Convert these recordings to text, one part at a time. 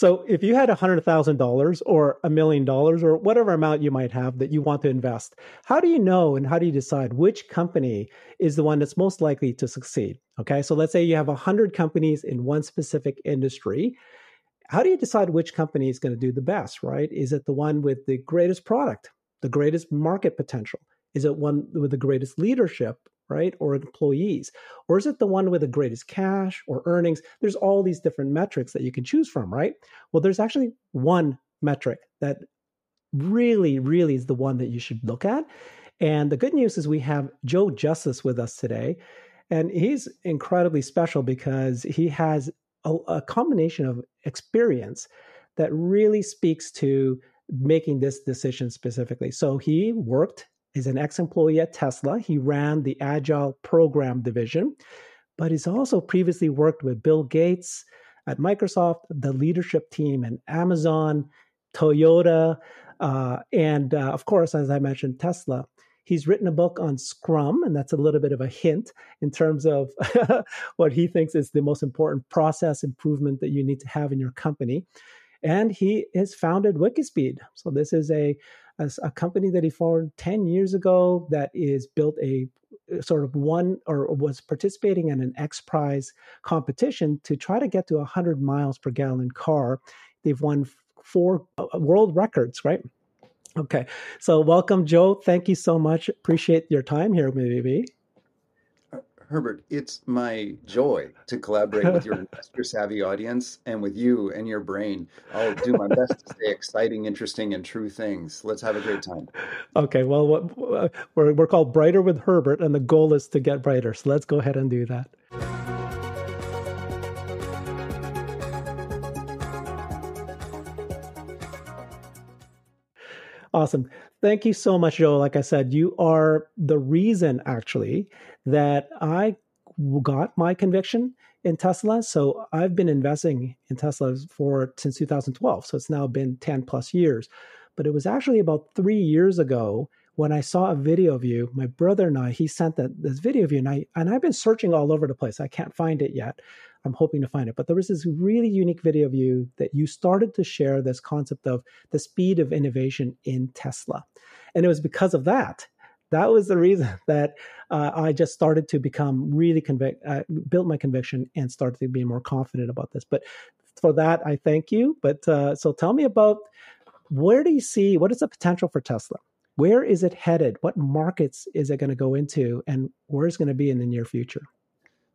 So if you had $100,000 or $1 million or whatever amount you might have that you want to invest, how do you know and how do you decide which company is the one that's most likely to succeed? Okay, so let's say you have 100 companies in one specific industry. How do you decide which company is going to do the best, right? Is it the one with the greatest product, the greatest market potential? Is it one with the greatest leadership, right, or employees? Or is it the one with the greatest cash or earnings? There's all these different metrics that you can choose from, right? Well, there's actually one metric that really, really is the one that you should look at. And the good news is we have Joe Justice with us today. And he's incredibly special because he has a combination of experience that really speaks to making this decision specifically. So he worked is an ex-employee at Tesla. He ran the Agile Program Division, but he's also previously worked with Bill Gates at Microsoft, the leadership team in Amazon, Toyota, and of course, as I mentioned, Tesla. He's written a book on Scrum, and that's a little bit of a hint in terms of what he thinks is the most important process improvement that you need to have in your company. And he has founded Wikispeed. So this is a company that he formed 10 years ago that is built a sort of one or was participating in an XPRIZE competition to try to get to 100 miles per gallon car. They've won 4 world records, right? Okay. So welcome, Joe. Thank you so much. Appreciate your time here, maybe. Herbert, it's my joy to collaborate with your investor-savvy audience and with you and your brain. I'll do my best to say exciting, interesting, and true things. Let's have a great time. Okay, well, we're called Brighter with Herbert, and the goal is to get brighter. So let's go ahead and do that. Awesome. Thank you so much, Joe. Like I said, you are the reason, actually, that I got my conviction in Tesla. So I've been investing in Tesla since 2012. So it's now been 10 plus years. But it was actually about 3 years ago when I saw a video of you. My brother and I, he sent this video of you, and I've been searching all over the place. I can't find it yet. I'm hoping to find it. But there was this really unique video of you that you started to share this concept of the speed of innovation in Tesla. And it was because of that. That was the reason that I just started to become really built my conviction and started to be more confident about this. But for that, I thank you. But so tell me about what is the potential for Tesla? Where is it headed? What markets is it going to go into, and where is it going to be in the near future?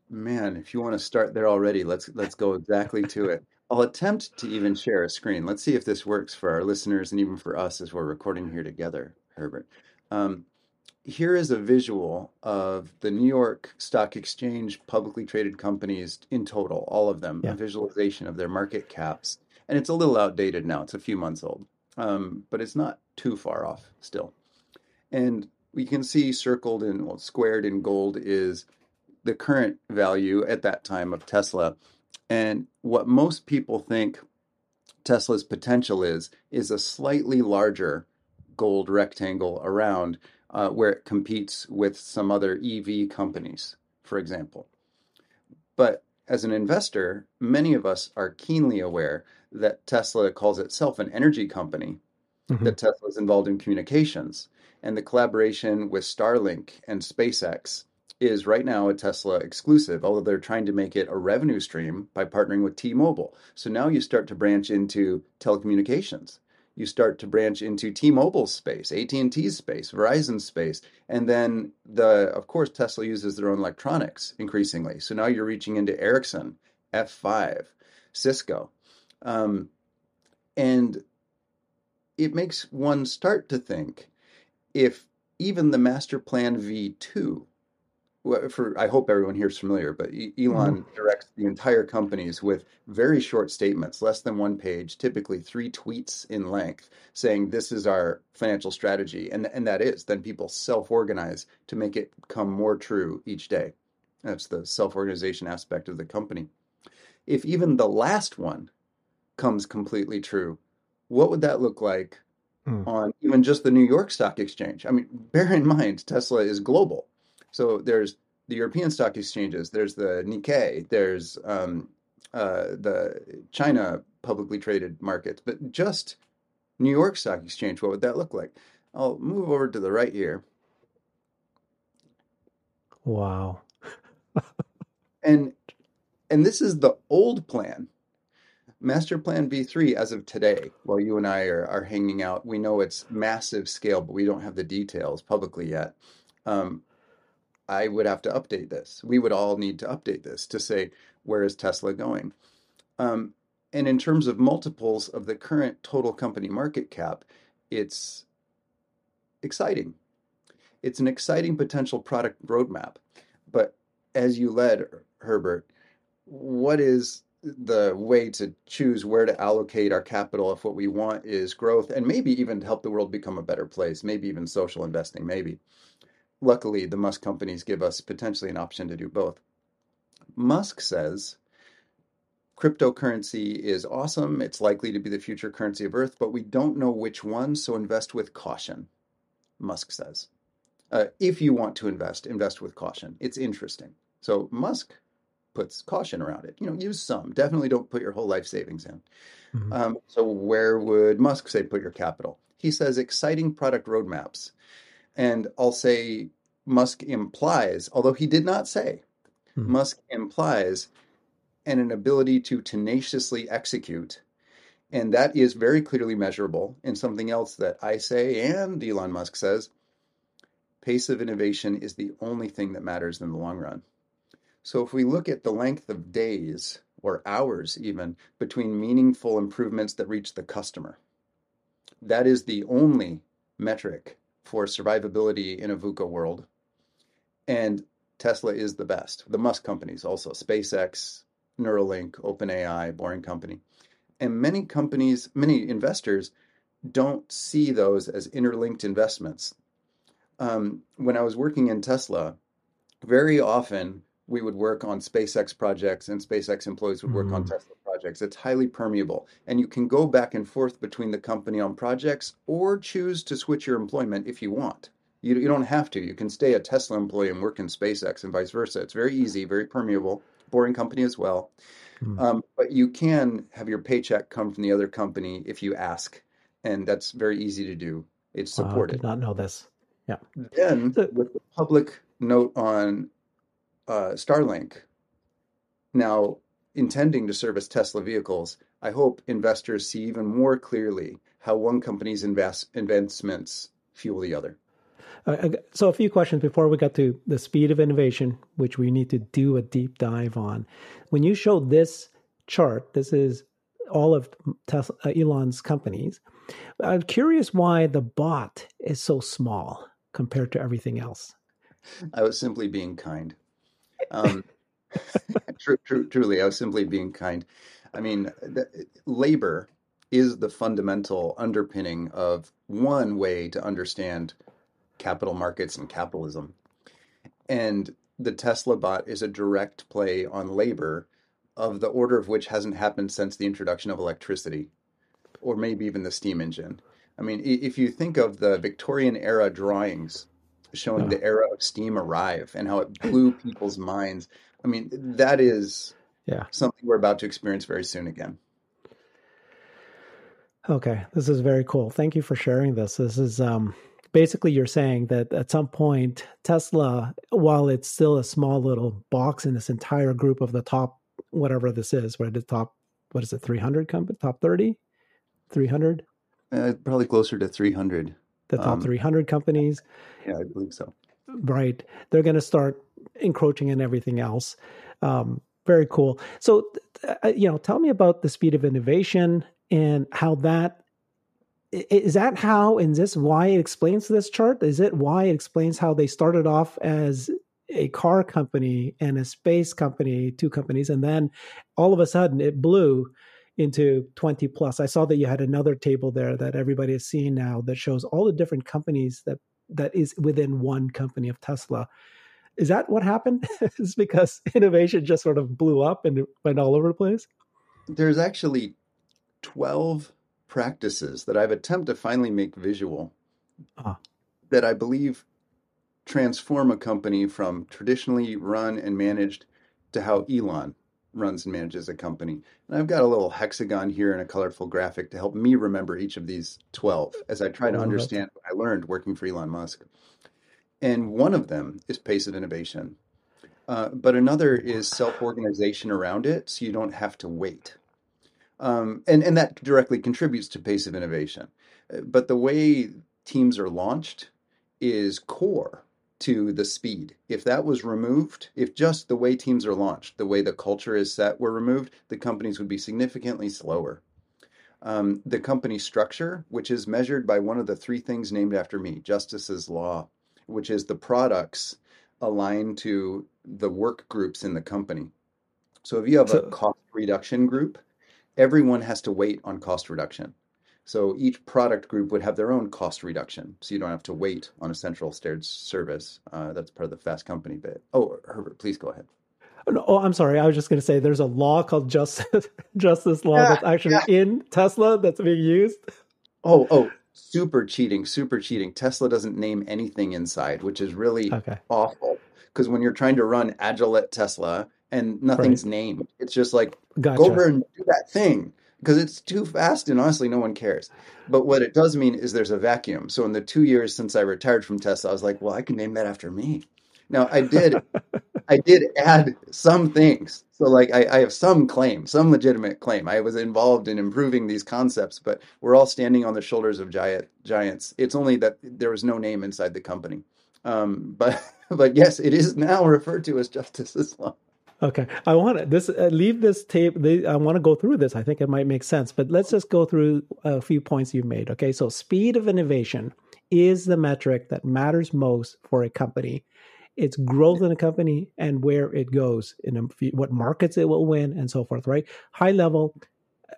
Man, if you want to start there already, let's go exactly to it. I'll attempt to even share a screen. Let's see if this works for our listeners and even for us as we're recording here together, Herbert. Here is a visual of the New York Stock Exchange publicly traded companies in total, all of them, a visualization of their market caps. And it's a little outdated now. It's a few months old, but it's not too far off still. And we can see circled and squared in gold is the current value at that time of Tesla. And what most people think Tesla's potential is a slightly larger gold rectangle around where it competes with some other EV companies, for example. But as an investor, many of us are keenly aware that Tesla calls itself an energy company, that Tesla is involved in communications, and the collaboration with Starlink and SpaceX is right now a Tesla exclusive, although they're trying to make it a revenue stream by partnering with T-Mobile. So now you start to branch into telecommunications. You start to branch into T-Mobile's space, AT&T's space, Verizon's space. And then, of course, Tesla uses their own electronics increasingly. So now you're reaching into Ericsson, F5, Cisco. And it makes one start to think if even the master plan V2, I hope everyone here is familiar, but Elon directs the entire companies with very short statements, less than one page, typically 3 tweets in length, saying this is our financial strategy. And that is, then people self-organize to make it come more true each day. That's the self-organization aspect of the company. If even the last one comes completely true, what would that look like on even just the New York Stock Exchange? I mean, bear in mind, Tesla is global. So there's the European stock exchanges, there's the Nikkei, there's the China publicly traded markets, but just New York Stock Exchange, what would that look like? I'll move over to the right here. Wow. And this is the old plan. Master Plan V3 as of today, while you and I are hanging out, we know it's massive scale, but we don't have the details publicly yet. I would have to update this. We would all need to update this to say, where is Tesla going? And in terms of multiples of the current total company market cap, it's exciting. It's an exciting potential product roadmap. But as you led, Herbert, what is the way to choose where to allocate our capital if what we want is growth and maybe even to help the world become a better place, maybe even social investing, maybe. Luckily, the Musk companies give us potentially an option to do both. Musk says cryptocurrency is awesome. It's likely to be the future currency of Earth, but we don't know which one, so invest with caution, Musk says. If you want to invest, invest with caution. It's interesting. So Musk puts caution around it. You know, use some. Definitely don't put your whole life savings in. Mm-hmm. So where would Musk say put your capital? He says exciting product roadmaps. And I'll say Musk implies, although he did not say, Musk implies an ability to tenaciously execute. And that is very clearly measurable in something else that I say and Elon Musk says. Pace of innovation is the only thing that matters in the long run. So if we look at the length of days or hours even between meaningful improvements that reach the customer, that is the only metric for survivability in a VUCA world. And Tesla is the best. The Musk companies also, SpaceX, Neuralink, OpenAI, Boring Company. And many companies, many investors don't see those as interlinked investments. When I was working in Tesla, very often we would work on SpaceX projects and SpaceX employees would work on Tesla projects. It's highly permeable. And you can go back and forth between the company on projects or choose to switch your employment if you want. You don't have to. You can stay a Tesla employee and work in SpaceX and vice versa. It's very easy, very permeable. Boring Company as well. But you can have your paycheck come from the other company if you ask. And that's very easy to do. It's supported. I did not know this. Yeah. Then with the public note on Starlink, now intending to service Tesla vehicles, I hope investors see even more clearly how one company's investments fuel the other. So a few questions before we got to the speed of innovation, which we need to do a deep dive on. When you show this chart, this is all of Tesla, Elon's companies. I'm curious why the bot is so small compared to everything else. I was simply being kind. Truly, I was simply being kind. I mean, labor is the fundamental underpinning of one way to understand capital markets and capitalism. And the Tesla bot is a direct play on labor of the order of which hasn't happened since the introduction of electricity or maybe even the steam engine. I mean, if you think of the Victorian era drawings showing the era of steam arrive and how it blew people's minds. I mean, that is something we're about to experience very soon again. Okay. This is very cool. Thank you for sharing this. This is basically you're saying that at some point, Tesla, while it's still a small little box in this entire group of the top, whatever this is, where the top, what is it, 300 company, top 30, 300? Probably closer to 300. The top 300 companies. Yeah, I believe so. Right. They're going to start encroaching in everything else. Very cool. So, tell me about the speed of innovation and how that, is that how, and this why it explains this chart? Is it why it explains how they started off as a car company and a space company, two companies, and then all of a sudden it blew into 20 plus. I saw that you had another table there that everybody is seeing now that shows all the different companies that is within one company of Tesla. Is that what happened? Is because innovation just sort of blew up and went all over the place? There's actually 12 practices that I've attempted to finally make visual that I believe transform a company from traditionally run and managed to how Elon runs and manages a company. And I've got a little hexagon here and a colorful graphic to help me remember each of these 12 as I try to understand what I learned working for Elon Musk. And one of them is pace of innovation. But another is self-organization around it, so you don't have to wait. And that directly contributes to pace of innovation. But the way teams are launched is core to the speed. If that was removed, if just the way teams are launched, the way the culture is set were removed, the companies would be significantly slower. The company structure, which is measured by one of the three things named after me, Justice's Law, which is the products aligned to the work groups in the company. So if you have a cost reduction group, everyone has to wait on cost reduction. So each product group would have their own cost reduction. So you don't have to wait on a central shared service. That's part of the fast company bit. Oh, Herbert, please go ahead. Oh, I'm sorry. I was just going to say there's a law called Justice Law that's actually in Tesla that's being used. Oh, super cheating. Tesla doesn't name anything inside, which is really awful. Because when you're trying to run Agile at Tesla and nothing's named, it's just like, go over and do that thing. Because it's too fast and honestly, no one cares. But what it does mean is there's a vacuum. So in the 2 years since I retired from Tesla, I was like, well, I can name that after me. Now I did add some things. So like I have some claim, some legitimate claim. I was involved in improving these concepts, but we're all standing on the shoulders of giants. It's only that there was no name inside the company. But yes, it is now referred to as Justice's Law. Okay, I want to leave this tape. I want to go through this. I think it might make sense, but let's just go through a few points you've made. Okay, so speed of innovation is the metric that matters most for a company. It's growth in a company and where it goes, in what markets it will win, and so forth. Right, high level,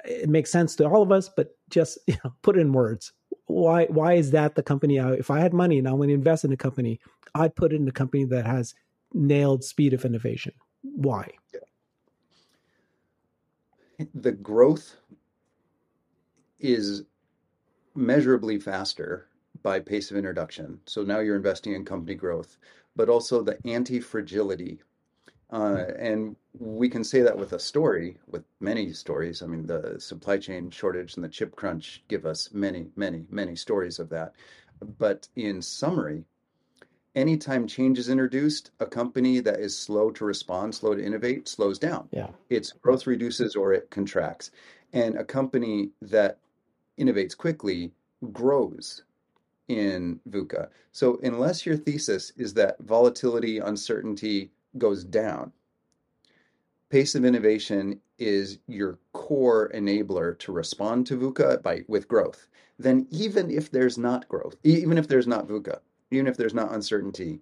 it makes sense to all of us, but just put in words. Why is that the company? If I had money and I want to invest in a company, I'd put it in a company that has nailed speed of innovation. Why? The growth is measurably faster by pace of introduction. So now you're investing in company growth, but also the anti-fragility. And we can say that with a story, with many stories. I mean, the supply chain shortage and the chip crunch give us many, many, many stories of that. But in summary, anytime change is introduced, a company that is slow to respond, slow to innovate, slows down. Yeah. Its growth reduces or it contracts. And a company that innovates quickly grows in VUCA. So unless your thesis is that volatility, uncertainty goes down, pace of innovation is your core enabler to respond to VUCA with growth. Then even if there's not growth, even if there's not VUCA, even if there's not uncertainty,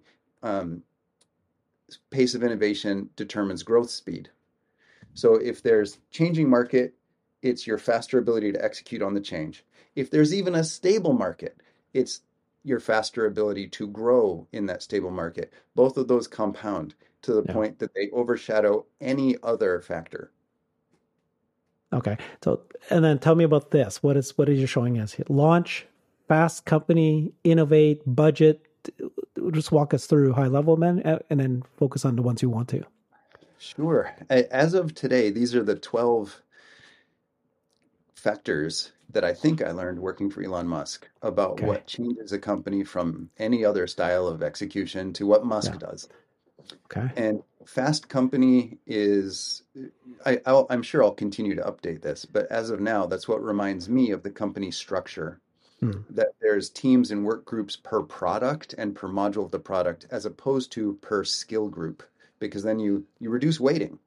pace of innovation determines growth speed. So if there's changing market, it's your faster ability to execute on the change. If there's even a stable market, it's your faster ability to grow in that stable market. Both of those compound to the point that they overshadow any other factor. Okay. So, and then tell me about this. What is you showing us here? Launch, fast company, innovate, budget. Just walk us through high level, man, and then focus on the ones you want to. Sure. As of today, these are the 12 factors that I think I learned working for Elon Musk about what changes a company from any other style of execution to what Musk does. Okay. And fast company is, I'm sure I'll continue to update this, but as of now, that's what reminds me of the company structure. That there's teams and work groups per product and per module of the product as opposed to per skill group, because then you reduce weighting.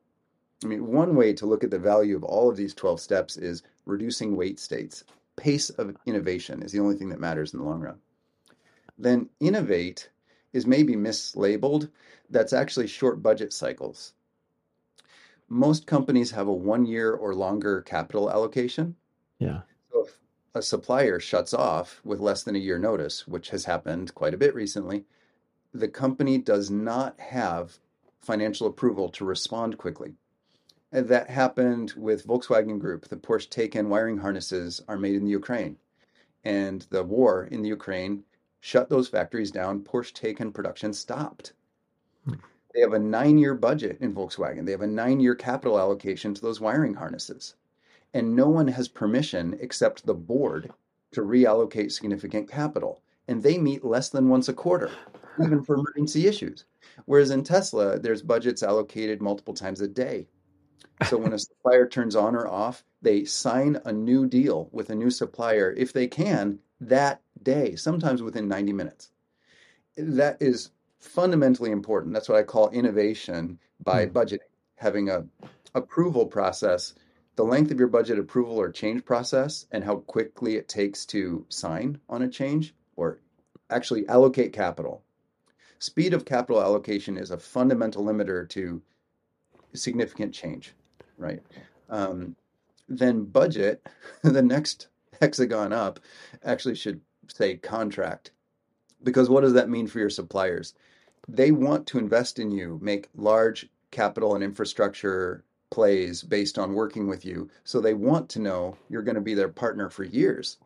I mean, one way to look at the value of all of these 12 steps is reducing weight states. Pace of innovation is the only thing that matters in the long run. Then innovate is maybe mislabeled. That's actually short budget cycles. Most companies have a 1 year or longer capital allocation. Yeah. A supplier shuts off with less than a year notice, which has happened quite a bit recently, the company does not have financial approval to respond quickly. And that happened with Volkswagen Group. The Porsche Taycan wiring harnesses are made in the Ukraine. And the war in the Ukraine shut those factories down. Porsche Taycan production stopped. They have a 9-year budget in Volkswagen. They have a 9-year capital allocation to those wiring harnesses. And no one has permission except the board to reallocate significant capital. And they meet less than once a quarter, even for emergency issues. Whereas in Tesla, there's budgets allocated multiple times a day. So when a supplier turns on or off, they sign a new deal with a new supplier, if they can, that day, sometimes within 90 minutes. That is fundamentally important. That's what I call innovation by budgeting, having an approval process, the length of your budget approval or change process, and how quickly it takes to sign on a change or actually allocate capital. Speed of capital allocation is a fundamental limiter to significant change, right? Then budget, the next hexagon up, actually should say contract, because what does that mean for your suppliers? They want to invest in you, make large capital and infrastructure plays based on working with you. So they want to know you're going to be their partner for years,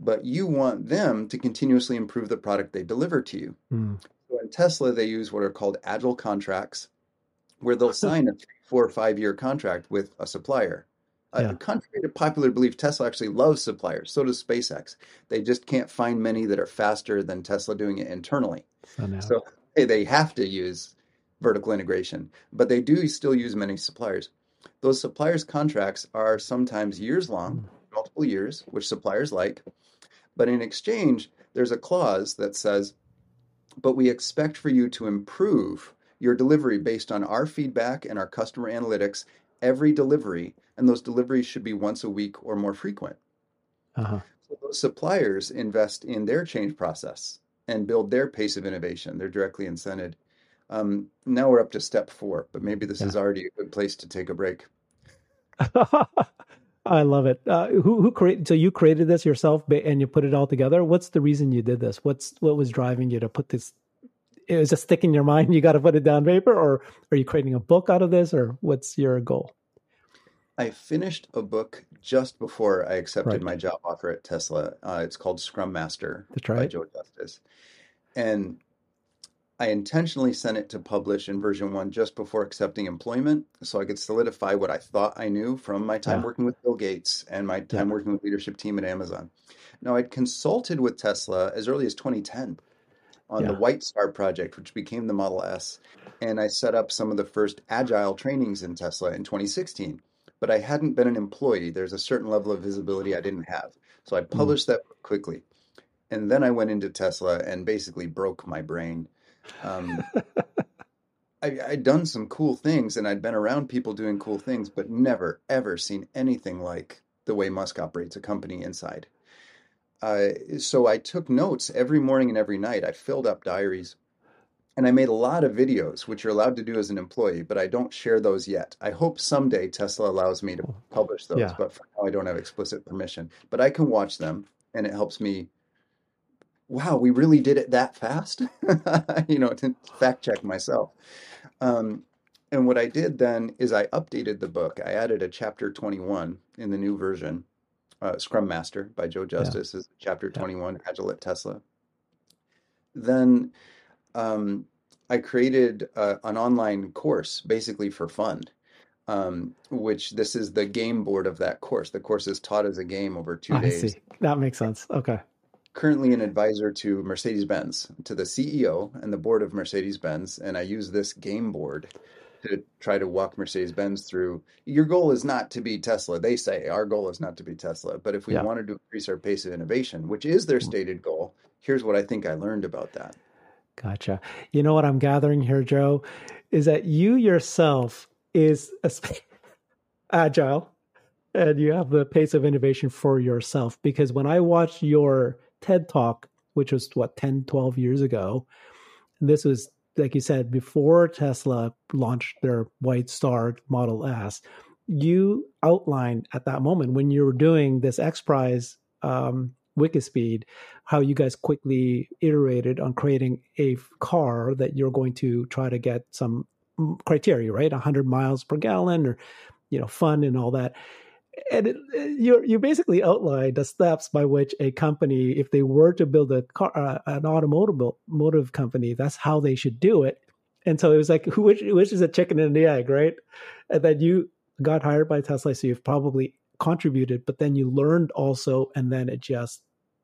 but you want them to continuously improve the product they deliver to you. So in Tesla, they use what are called agile contracts, where they'll sign a 3-, 4-, 5-year contract with a supplier. Contrary to popular belief, Tesla actually loves suppliers. So does SpaceX. They just can't find many that are faster than Tesla doing it internally. So they have to use vertical integration, but they do still use many suppliers. Those suppliers' contracts are sometimes years long, multiple years, which suppliers like. But in exchange, there's a clause that says, but we expect for you to improve your delivery based on our feedback and our customer analytics every delivery, and those deliveries should be once a week or more frequent. So those suppliers invest in their change process and build their pace of innovation. They're directly incented. Now we're up to step 4, but maybe this is already a good place to take a break. I love it. Who created? So you created this yourself and you put it all together. What's the reason you did this? What was driving you to put this? It was just sticking in your mind, you got to put it down paper, or are you creating a book out of this, or what's your goal? I finished a book just before I accepted my job offer at Tesla. It's called Scrum Master by Joe Justice. And I intentionally sent it to publish in version 1 just before accepting employment so I could solidify what I thought I knew from my time working with Bill Gates and my time working with leadership team at Amazon. Now, I'd consulted with Tesla as early as 2010. On the White Star project, which became the Model S. And I set up some of the first agile trainings in Tesla in 2016. But I hadn't been an employee. There's a certain level of visibility I didn't have. So I published that quickly. And then I went into Tesla and basically broke my brain. I'd done some cool things and I'd been around people doing cool things, but never, ever seen anything like the way Musk operates a company inside. So I took notes every morning and every night. I filled up diaries and I made a lot of videos, which you're allowed to do as an employee, but I don't share those yet. I hope someday Tesla allows me to publish those, but for now I don't have explicit permission, but I can watch them and it helps me. Wow, we really did it that fast, you know, to fact check myself. And what I did then is I updated the book. I added a chapter 21 in the new version. Scrum Master by Joe Justice is chapter 21, Agile at Tesla. Then I created an online course basically for fun, which this is the game board of that course. The course is taught as a game over 2 days. I see. That makes sense. Okay. Currently an advisor to Mercedes-Benz, to the CEO and the board of Mercedes-Benz. And I use this game board to try to walk Mercedes-Benz through. Your goal is not to be Tesla. They say our goal is not to be Tesla. But if we wanted to increase our pace of innovation, which is their stated goal, here's what I think I learned about that. Gotcha. You know what I'm gathering here, Joe, is that you yourself is agile and you have the pace of innovation for yourself. Because when I watched your TED Talk, which was 10, 12 years ago, this was, like you said, before Tesla launched their White Star Model S, you outlined at that moment when you were doing this XPRIZE Wikispeed, how you guys quickly iterated on creating a car that you're going to try to get some criteria, right? 100 miles per gallon or, you know, fun and all that. And you basically outlined the steps by which a company, if they were to build a car, an automotive company, that's how they should do it. And so it was like, which is a chicken and the egg, right? And then you got hired by Tesla, so you've probably contributed, but then you learned also, and then it just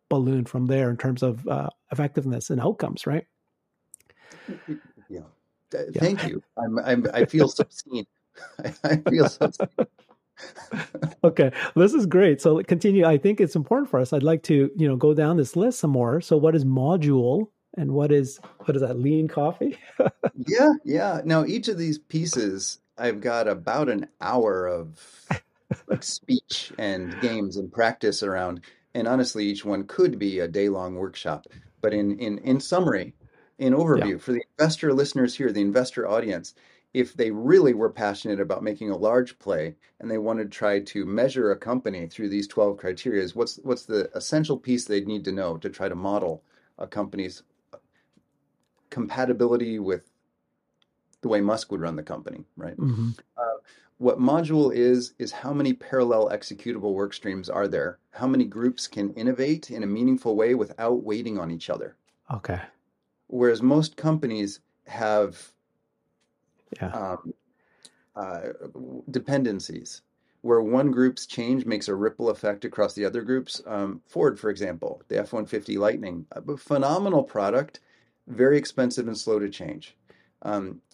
ballooned from there in terms of effectiveness and outcomes, right? Yeah. Thank you. I feel obscene. I feel obscene. Okay, this is great. So continue. I think it's important for us. I'd like to, go down this list some more. So what is module and what is that, lean coffee? Yeah. Now, each of these pieces, I've got about an hour of speech and games and practice around. And honestly, each one could be a day-long workshop. But in summary, in overview, for the investor listeners here, the investor audience, if they really were passionate about making a large play and they wanted to try to measure a company through these 12 criteria, what's the essential piece they'd need to know to try to model a company's compatibility with the way Musk would run the company, right? Mm-hmm. What module is how many parallel executable work streams are there? How many groups can innovate in a meaningful way without waiting on each other? Okay. Whereas most companies have... dependencies where one group's change makes a ripple effect across the other groups. Ford, for example, the F-150 Lightning, a phenomenal product, very expensive and slow to change.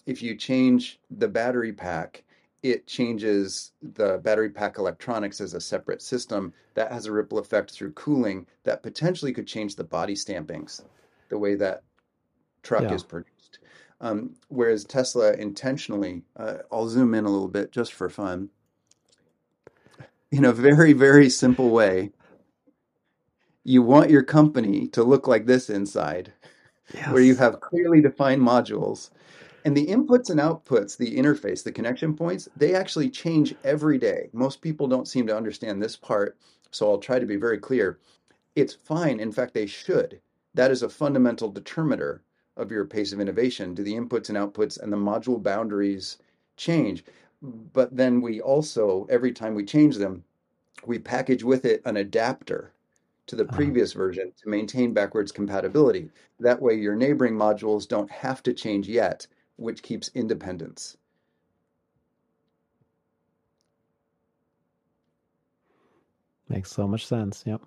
If you change the battery pack, it changes the battery pack electronics as a separate system. That has a ripple effect through cooling that potentially could change the body stampings, the way that truck is produced. Whereas Tesla intentionally, I'll zoom in a little bit just for fun, in a very, very simple way, you want your company to look like this inside, where you have clearly defined modules. And the inputs and outputs, the interface, the connection points, they actually change every day. Most people don't seem to understand this part, so I'll try to be very clear. It's fine. In fact, they should. That is a fundamental determiner of your pace of innovation. Do the inputs and outputs and the module boundaries change? But then we also, every time we change them, we package with it an adapter to the previous version to maintain backwards compatibility. That way your neighboring modules don't have to change yet, which keeps independence. Makes so much sense. Yep.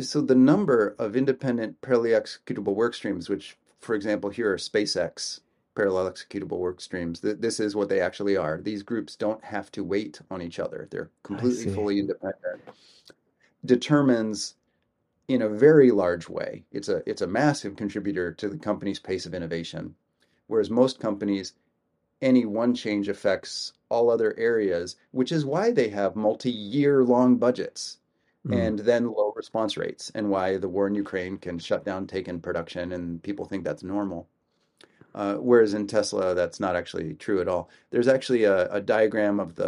So the number of independent parallel executable work streams, which, for example, here are SpaceX parallel executable work streams. This is what they actually are. These groups don't have to wait on each other. They're completely, fully independent. Determines in a very large way. It's a massive contributor to the company's pace of innovation. Whereas most companies, any one change affects all other areas, which is why they have multi-year long budgets. And then low response rates, and why the war in Ukraine can shut down Taycan production, and people think that's normal. Whereas in Tesla, that's not actually true at all. There's actually a diagram of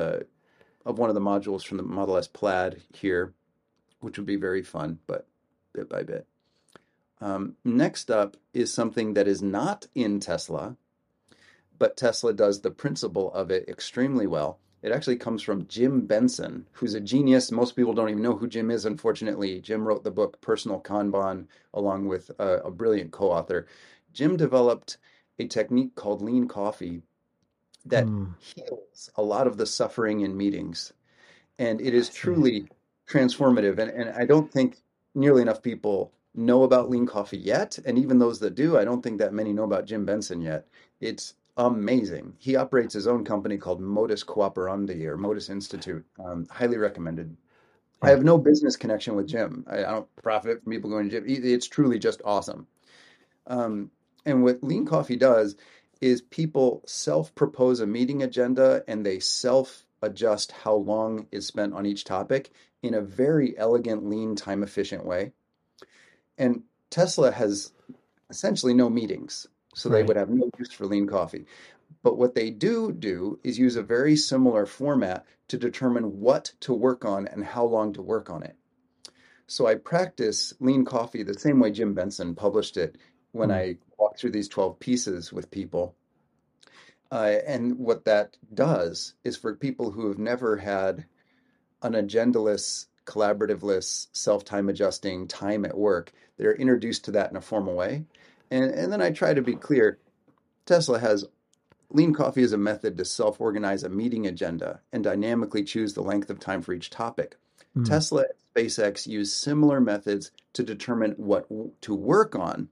one of the modules from the Model S Plaid here, which would be very fun, but bit by bit. Next up is something that is not in Tesla, but Tesla does the principle of it extremely well. It actually comes from Jim Benson, who's a genius. Most people don't even know who Jim is, unfortunately. Jim wrote the book Personal Kanban along with a brilliant co-author. Jim developed a technique called Lean Coffee that heals a lot of the suffering in meetings. And it is truly transformative. And I don't think nearly enough people know about Lean Coffee yet. And even those that do, I don't think that many know about Jim Benson yet. It's amazing. He operates his own company called Modus Cooperandi or Modus Institute. Highly recommended. I have no business connection with Jim. I don't profit from people going to Jim. It's truly just awesome. And what Lean Coffee does is people self-propose a meeting agenda and they self-adjust how long is spent on each topic in a very elegant, lean, time-efficient way. And Tesla has essentially no meetings. So they would have no use for Lean Coffee. But what they do is use a very similar format to determine what to work on and how long to work on it. So I practice Lean Coffee the same way Jim Benson published it when I walk through these 12 pieces with people. And what that does is for people who have never had an agenda-less, collaborative-less, self-time adjusting time at work, they're introduced to that in a formal way. And then I try to be clear, Tesla has Lean Coffee as a method to self-organize a meeting agenda and dynamically choose the length of time for each topic. Mm. Tesla and SpaceX use similar methods to determine what to work on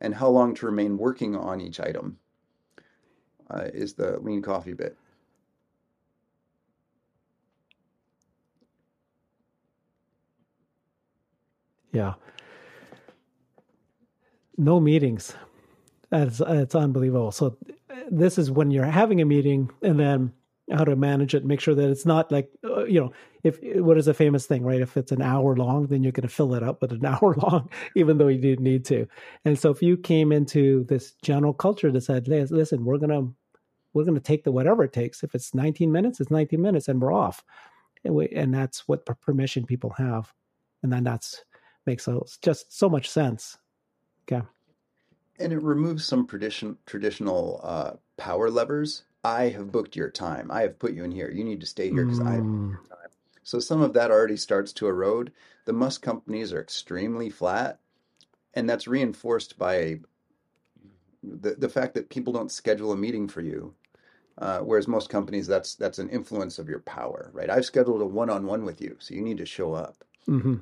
and how long to remain working on each item, is the Lean Coffee bit. Yeah. No meetings. That's unbelievable. So this is when you're having a meeting and then how to manage it, make sure that it's not like, if what is a famous thing, right? If it's an hour long, then you're going to fill it up with an hour long, even though you didn't need to. And so if you came into this general culture that said, listen, we're going to take the whatever it takes. If it's 19 minutes, it's 19 minutes and we're off. And that's what permission people have. And then that's makes just so much sense. Okay. And it removes some traditional power levers. I have booked your time. I have put you in here. You need to stay here because I have booked your time. So some of that already starts to erode. The Musk companies are extremely flat. And that's reinforced by the fact that people don't schedule a meeting for you. Whereas most companies, that's an influence of your power, right? I've scheduled a one-on-one with you, so you need to show up. Mm-hmm.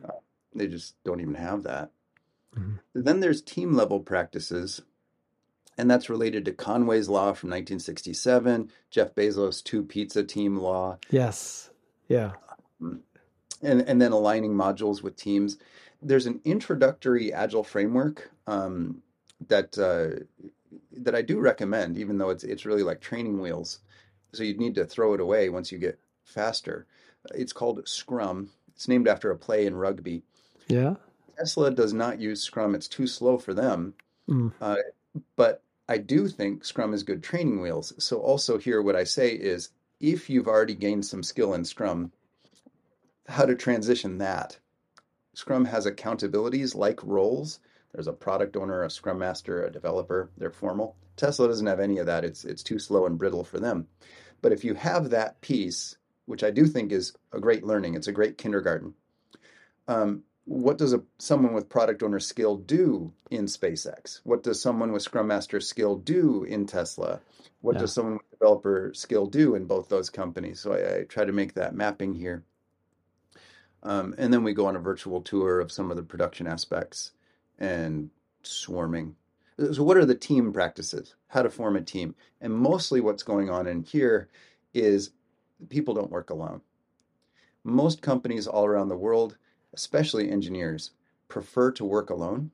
They just don't even have that. Mm-hmm. Then there's team level practices, and that's related to Conway's Law from 1967, Jeff Bezos' two pizza team law. Yes. Yeah. And then aligning modules with teams. There's an introductory agile framework that I do recommend, even though it's really like training wheels. So you'd need to throw it away once you get faster. It's called Scrum. It's named after a play in rugby. Yeah. Tesla does not use Scrum. It's too slow for them. Mm. But I do think Scrum is good training wheels. So also here, what I say is, if you've already gained some skill in Scrum, how to transition that. Scrum has accountabilities like roles. There's a product owner, a Scrum master, a developer. They're formal. Tesla doesn't have any of that. It's too slow and brittle for them. But if you have that piece, which I do think is a great learning, it's a great kindergarten. What does someone with product owner skill do in SpaceX? What does someone with Scrum Master skill do in Tesla? What does someone with developer skill do in both those companies? So I try to make that mapping here. And then we go on a virtual tour of some of the production aspects and swarming. So what are the team practices? How to form a team. And mostly what's going on in here is people don't work alone. Most companies all around the world, especially engineers, prefer to work alone.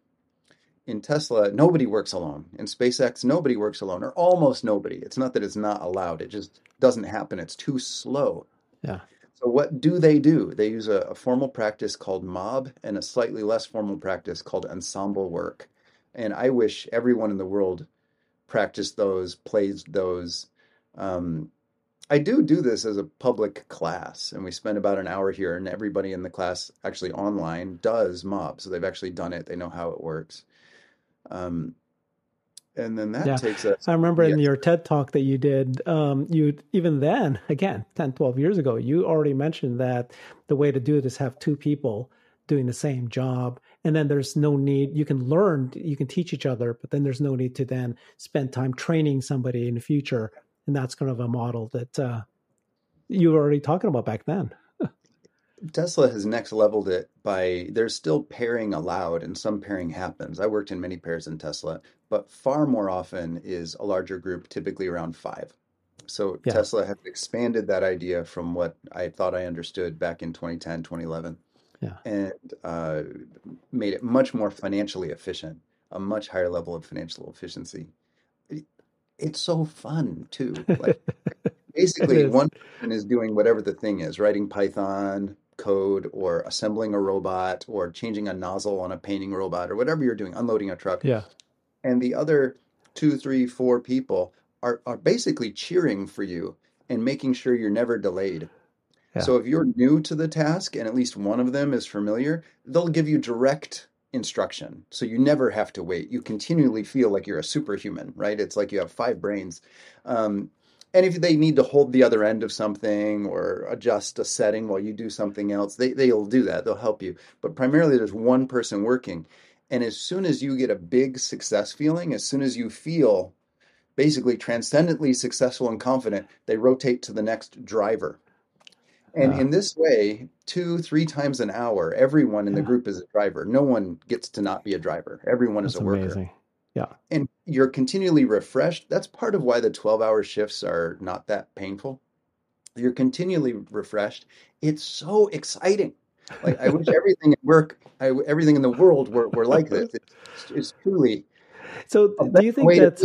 In Tesla, nobody works alone. In SpaceX, nobody works alone, or almost nobody. It's not that it's not allowed. It just doesn't happen. It's too slow. Yeah. So what do? They use a formal practice called mob and a slightly less formal practice called ensemble work. And I wish everyone in the world practiced those, plays those. I do this as a public class, and we spend about an hour here, and everybody in the class actually online does mob. So they've actually done it. They know how it works. And then that takes us. I remember in your TED Talk that you did, even then, again, 10, 12 years ago, you already mentioned that the way to do it is have two people doing the same job. And then there's no need, you can learn, you can teach each other, but then there's no need to then spend time training somebody in the future. And that's kind of a model that you were already talking about back then. Tesla has next leveled it by, there's still pairing allowed and some pairing happens. I worked in many pairs in Tesla, but far more often is a larger group, typically around 5. So Tesla has expanded that idea from what I thought I understood back in 2010, 2011, and made it much more financially efficient, a much higher level of financial efficiency. It's so fun too. Like basically one person is doing whatever the thing is, writing Python code or assembling a robot or changing a nozzle on a painting robot or whatever you're doing, unloading a truck. Yeah. And the other 2, 3, 4 people are basically cheering for you and making sure you're never delayed. Yeah. So if you're new to the task and at least one of them is familiar, they'll give you direct instruction. So you never have to wait. You continually feel like you're a superhuman, right? It's like you have 5 brains. And if they need to hold the other end of something or adjust a setting while you do something else, they'll do that. They'll help you. But primarily there's one person working. And as soon as you get a big success feeling, as soon as you feel basically transcendently successful and confident, they rotate to the next driver. And in this way, 2-3 times an hour, everyone in the group is a driver. No one gets to not be a driver. Everyone is a worker. Amazing. Yeah. And you're continually refreshed. That's part of why the 12-hour shifts are not that painful. You're continually refreshed. It's so exciting. Like, I wish everything in the world were like this. It's truly. So do you think that's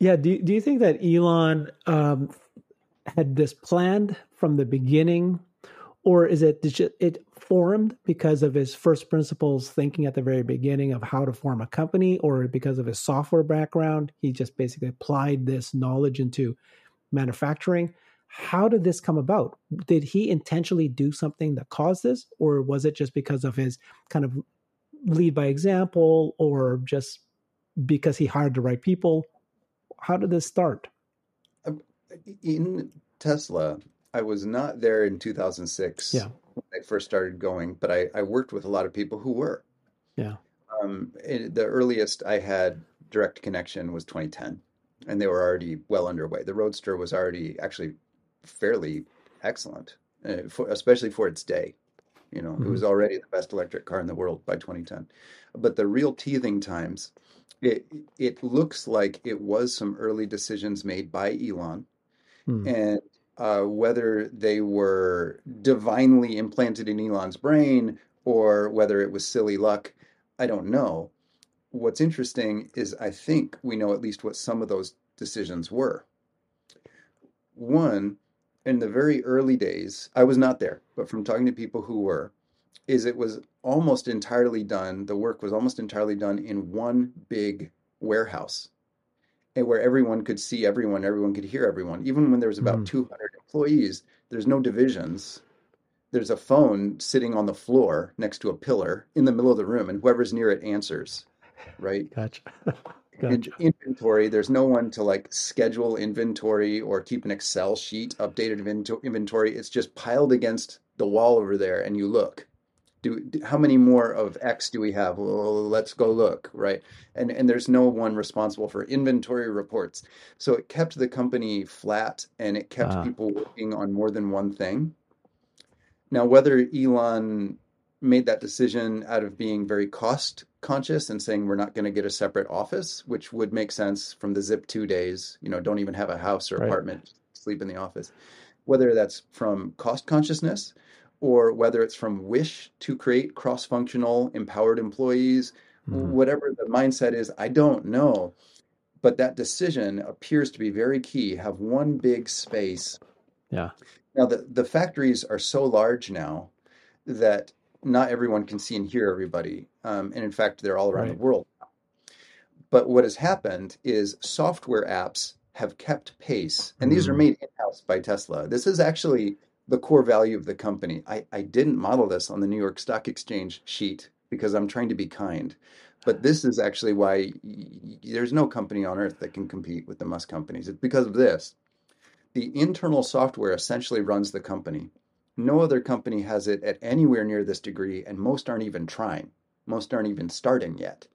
yeah, do you think that Elon had this planned from the beginning, or is it formed because of his first principles thinking at the very beginning of how to form a company, or because of his software background, he just basically applied this knowledge into manufacturing? How did this come about? Did he intentionally do something that caused this, or was it just because of his kind of lead by example, or just because he hired the right people? How did this start? In Tesla, I was not there in 2006 when I first started going, but I worked with a lot of people who were. Yeah. The earliest I had direct connection was 2010, and they were already well underway. The Roadster was already actually fairly excellent, especially for its day. You know, it was already the best electric car in the world by 2010. But the real teething times, it looks like it was some early decisions made by Elon. And whether they were divinely implanted in Elon's brain or whether it was silly luck, I don't know. What's interesting is I think we know at least what some of those decisions were. One, in the very early days, I was not there, but from talking to people who were, it was almost entirely done. The work was almost entirely done in one big warehouse, and where everyone could see everyone could hear everyone. Even when there was about 200 employees, there's no divisions. There's a phone sitting on the floor next to a pillar in the middle of the room, and whoever's near it answers, right? Gotcha. Inventory, there's no one to like schedule inventory or keep an Excel sheet, updated inventory. It's just piled against the wall over there, and you look. How many more of X do we have? Well, let's go look, right? And there's no one responsible for inventory reports. So it kept the company flat, and it kept people working on more than one thing. Now, whether Elon made that decision out of being very cost conscious and saying we're not going to get a separate office, which would make sense from the Zip 2 days, you know, don't even have a house or apartment, sleep in the office, whether that's from cost consciousness or whether it's from wish to create cross-functional empowered employees, whatever the mindset is, I don't know. But that decision appears to be very key. Have one big space. Yeah. Now the factories are so large now that not everyone can see and hear everybody. And in fact, they're all around the world. But what has happened is software apps have kept pace. And these are made in-house by Tesla. This is actually the core value of the company. I didn't model this on the New York Stock Exchange sheet because I'm trying to be kind. But this is actually why there's no company on earth that can compete with the Musk companies. It's because of this. The internal software essentially runs the company. No other company has it at anywhere near this degree, and most aren't even trying. Most aren't even starting yet.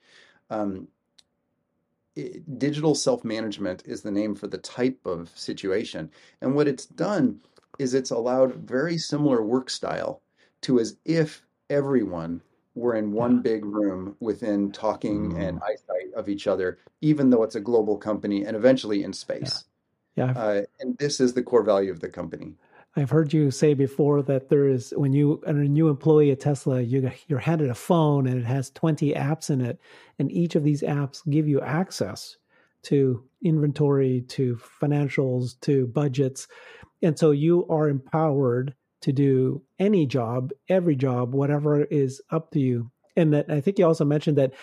Digital self-management is the name for the type of situation. And what it's done is it's allowed very similar work style to as if everyone were in one big room within talking and eyesight of each other, even though it's a global company and eventually in space. And this is the core value of the company. I've heard you say before that there is, when you are a new employee at Tesla, you're handed a phone and it has 20 apps in it. And each of these apps give you access to inventory, to financials, to budgets. And so you are empowered to do any job, every job, whatever is up to you. And that I think you also mentioned that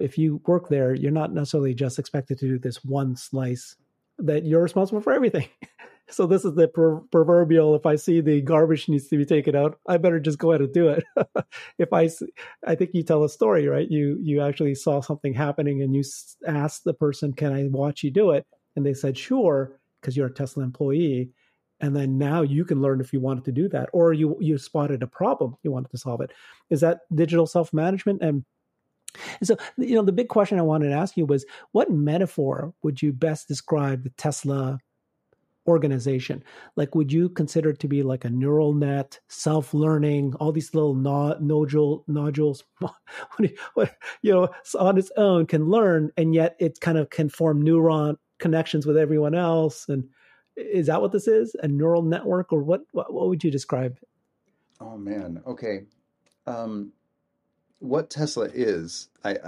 if you work there, you're not necessarily just expected to do this one slice, that you're responsible for everything. So this is the proverbial, if I see the garbage needs to be taken out, I better just go ahead and do it. I think you tell a story, right? You actually saw something happening and you asked the person, can I watch you do it? And they said, sure, because you're a Tesla employee. And then now you can learn if you wanted to do that, or you spotted a problem, you wanted to solve it. Is that digital self-management? And And so, you know, the big question I wanted to ask you was, what metaphor would you best describe the Tesla organization? Like, would you consider it to be like a neural net, self-learning, all these little nodules, you know, on its own can learn, and yet it kind of can form neuron connections with everyone else? And is that what this is? A neural network? Or what would you describe? Oh, man. Okay. What Tesla is, I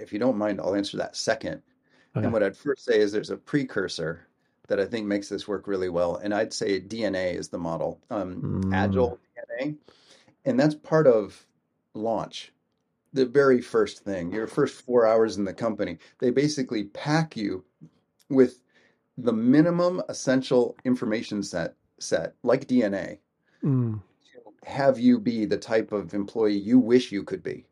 if you don't mind, I'll answer that second. Okay. And what I'd first say is there's a precursor that I think makes this work really well. And I'd say DNA is the model, Agile DNA. And that's part of launch. The very first thing, your first 4 hours in the company, they basically pack you with the minimum essential information set like DNA, to have you be the type of employee you wish you could be.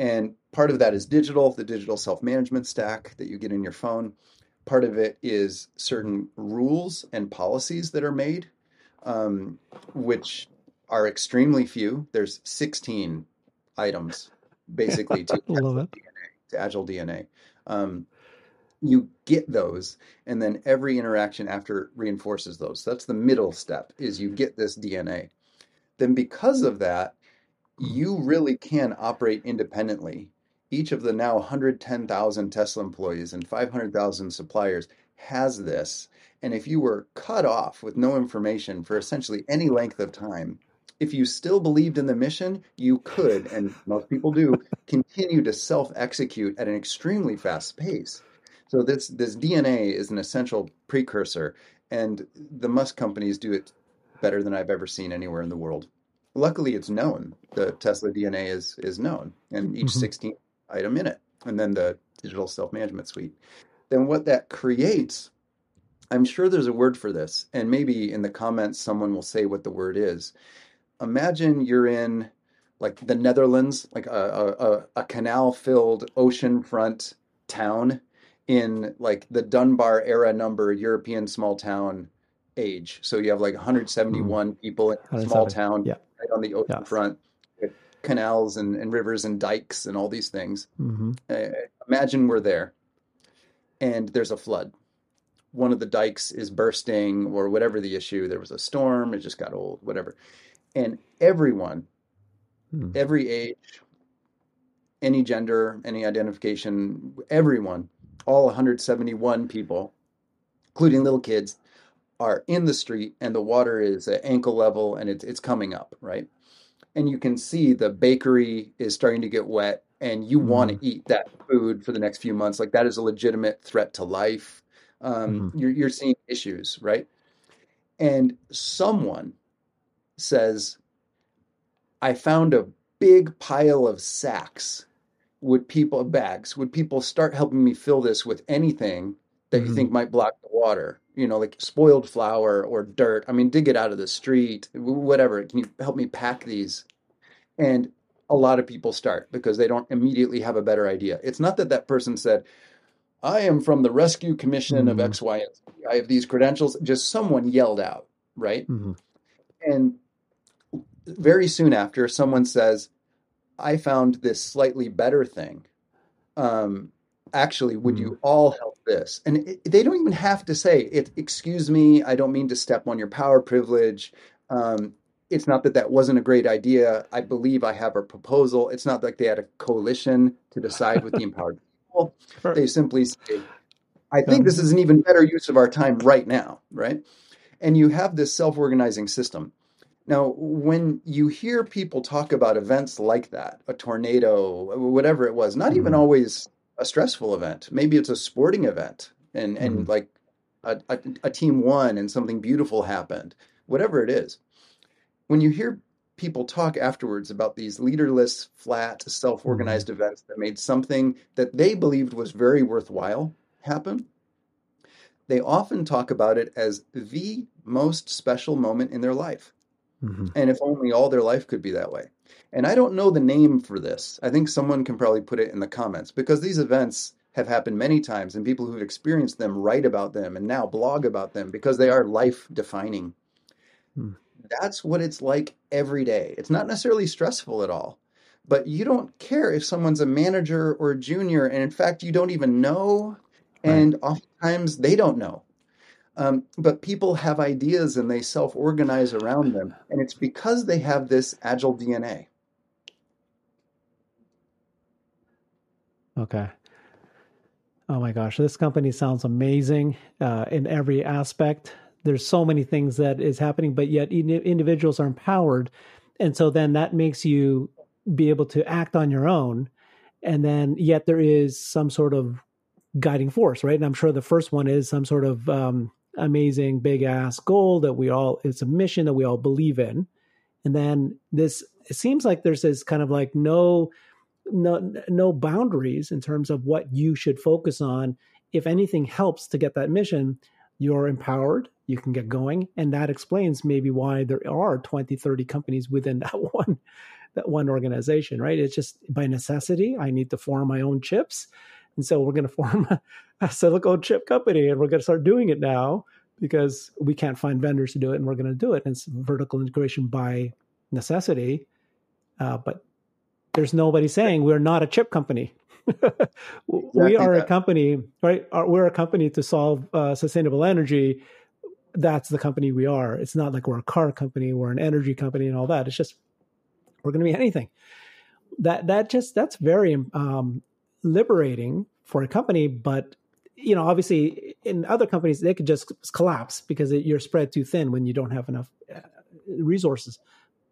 And part of that is digital, the digital self-management stack that you get in your phone. Part of it is certain rules and policies that are made, which are extremely few. There's 16 items, basically, to Agile DNA. You get those, and then every interaction after reinforces those. So that's the middle step, is you get this DNA. Then because of that, you really can operate independently. Each of the now 110,000 Tesla employees and 500,000 suppliers has this. And if you were cut off with no information for essentially any length of time, if you still believed in the mission, you could, and most people do, continue to self-execute at an extremely fast pace. So this DNA is an essential precursor, and the Musk companies do it better than I've ever seen anywhere in the world. Luckily, it's known. The Tesla DNA is known, and each 16 item in it, and then the digital self-management suite. Then what that creates, I'm sure there's a word for this, and maybe in the comments someone will say what the word is. Imagine you're in like the Netherlands, like a canal-filled oceanfront town, in like the Dunbar era number European small town age. So you have like 171 people in a small town, right on the ocean front, with canals and rivers and dikes and all these things. Imagine we're there and there's a flood. One of the dikes is bursting or whatever the issue. There was a storm. It just got old, whatever. And everyone, every age, any gender, any identification, everyone, all 171 people, including little kids, are in the street, and the water is at ankle level, and it's coming up, right? And you can see the bakery is starting to get wet, and you want to eat that food for the next few months. Like, that is a legitimate threat to life. You're seeing issues, right? And someone says, I found a big pile of sacks. Would people start helping me fill this with anything that you think might block the water? You know, like spoiled flour or dirt. I mean, dig it out of the street, whatever. Can you help me pack these? And a lot of people start because they don't immediately have a better idea. It's not that person said, I am from the Rescue Commission of X, Y, and Z. I have these credentials. Just someone yelled out, right? And very soon after, someone says, I found this slightly better thing. Actually, would you all help this? And they don't even have to say it. Excuse me, I don't mean to step on your power privilege. It's not that wasn't a great idea. I believe I have a proposal. It's not like they had a coalition to decide with the empowered people. They simply say, I think this is an even better use of our time right now. Right. And you have this self-organizing system. Now, when you hear people talk about events like that, a tornado, whatever it was, not even always a stressful event. Maybe it's a sporting event and like a team won and something beautiful happened, whatever it is. When you hear people talk afterwards about these leaderless, flat, self-organized events that made something that they believed was very worthwhile happen, they often talk about it as the most special moment in their life. And if only all their life could be that way. And I don't know the name for this. I think someone can probably put it in the comments, because these events have happened many times, and people who've experienced them write about them and now blog about them because they are life-defining. That's what it's like every day. It's not necessarily stressful at all, but you don't care if someone's a manager or a junior. And in fact, you don't even know. Right. And oftentimes they don't know. But people have ideas and they self-organize around them. And it's because they have this agile DNA. Okay. Oh my gosh, this company sounds amazing in every aspect. There's so many things that is happening, but yet individuals are empowered. And so then that makes you be able to act on your own. And then yet there is some sort of guiding force, right? And I'm sure the first one is some sort of amazing big ass goal that we all, it's a mission that we all believe in. And then this, it seems like there's this kind of like no boundaries in terms of what you should focus on. If anything helps to get that mission, you're empowered, you can get going. And that explains maybe why there are 20, 30 companies within that one organization, right? It's just by necessity, I need to form my own chips. And so we're going to form a silicone chip company, and we're going to start doing it now because we can't find vendors to do it, and we're going to do it. And it's vertical integration by necessity. But there's nobody saying we're not a chip company. We are a company, right? We're a company to solve sustainable energy. That's the company we are. It's not like we're a car company, we're an energy company and all that. It's just, we're going to be anything. That's very liberating for a company. But, you know, obviously in other companies, they could just collapse because you're spread too thin when you don't have enough resources.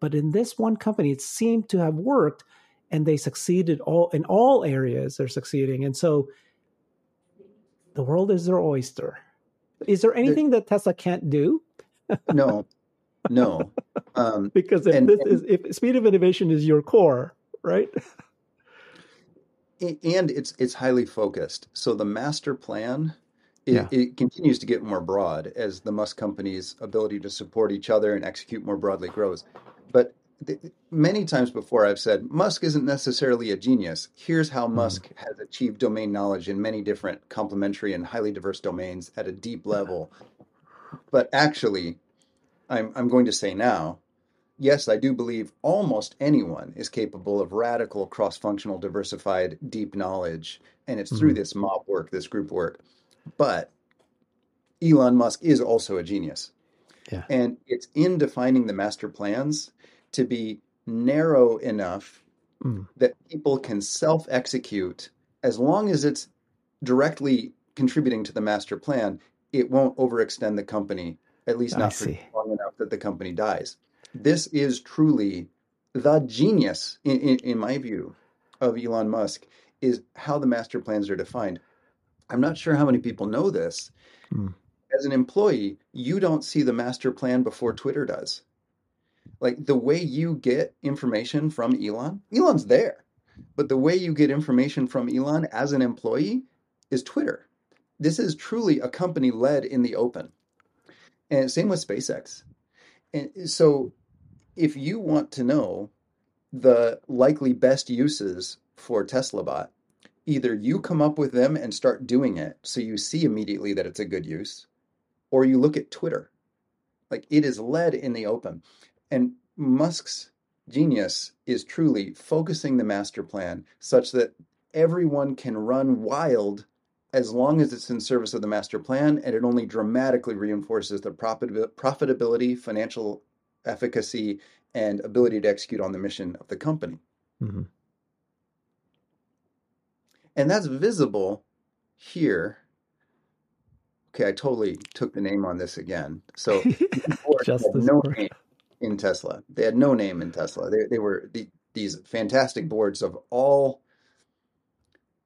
But in this one company, it seemed to have worked. And they succeeded in all areas. They're succeeding. And so the world is their oyster. Is there anything that Tesla can't do? No. Because if speed of innovation is your core, right? And it's highly focused. So the master plan, it continues to get more broad as the Musk company's ability to support each other and execute more broadly grows. But many times before I've said, Musk isn't necessarily a genius. Here's how Musk has achieved domain knowledge in many different complementary and highly diverse domains at a deep level. But actually, I'm going to say now, yes, I do believe almost anyone is capable of radical, cross-functional, diversified, deep knowledge. And it's through this mob work, this group work. But Elon Musk is also a genius. Yeah. And it's in defining the master plans to be narrow enough that people can self-execute. As long as it's directly contributing to the master plan, it won't overextend the company, at least not for long enough that the company dies. This is truly the genius, in my view, of Elon Musk, is how the master plans are defined. I'm not sure how many people know this. As an employee, you don't see the master plan before Twitter does. Like the way you get information from Elon's there, but the way you get information from Elon as an employee is Twitter. This is truly a company led in the open. And same with SpaceX. And so if you want to know the likely best uses for Tesla bot, either you come up with them and start doing it so you see immediately that it's a good use, or you look at Twitter. Like it is led in the open. And Musk's genius is truly focusing the master plan such that everyone can run wild as long as it's in service of the master plan, and it only dramatically reinforces the profitability, financial efficacy, and ability to execute on the mission of the company. Mm-hmm. And that's visible here. Okay, I totally took the name on this again. So in Tesla. They had no name in Tesla. They were these fantastic boards of all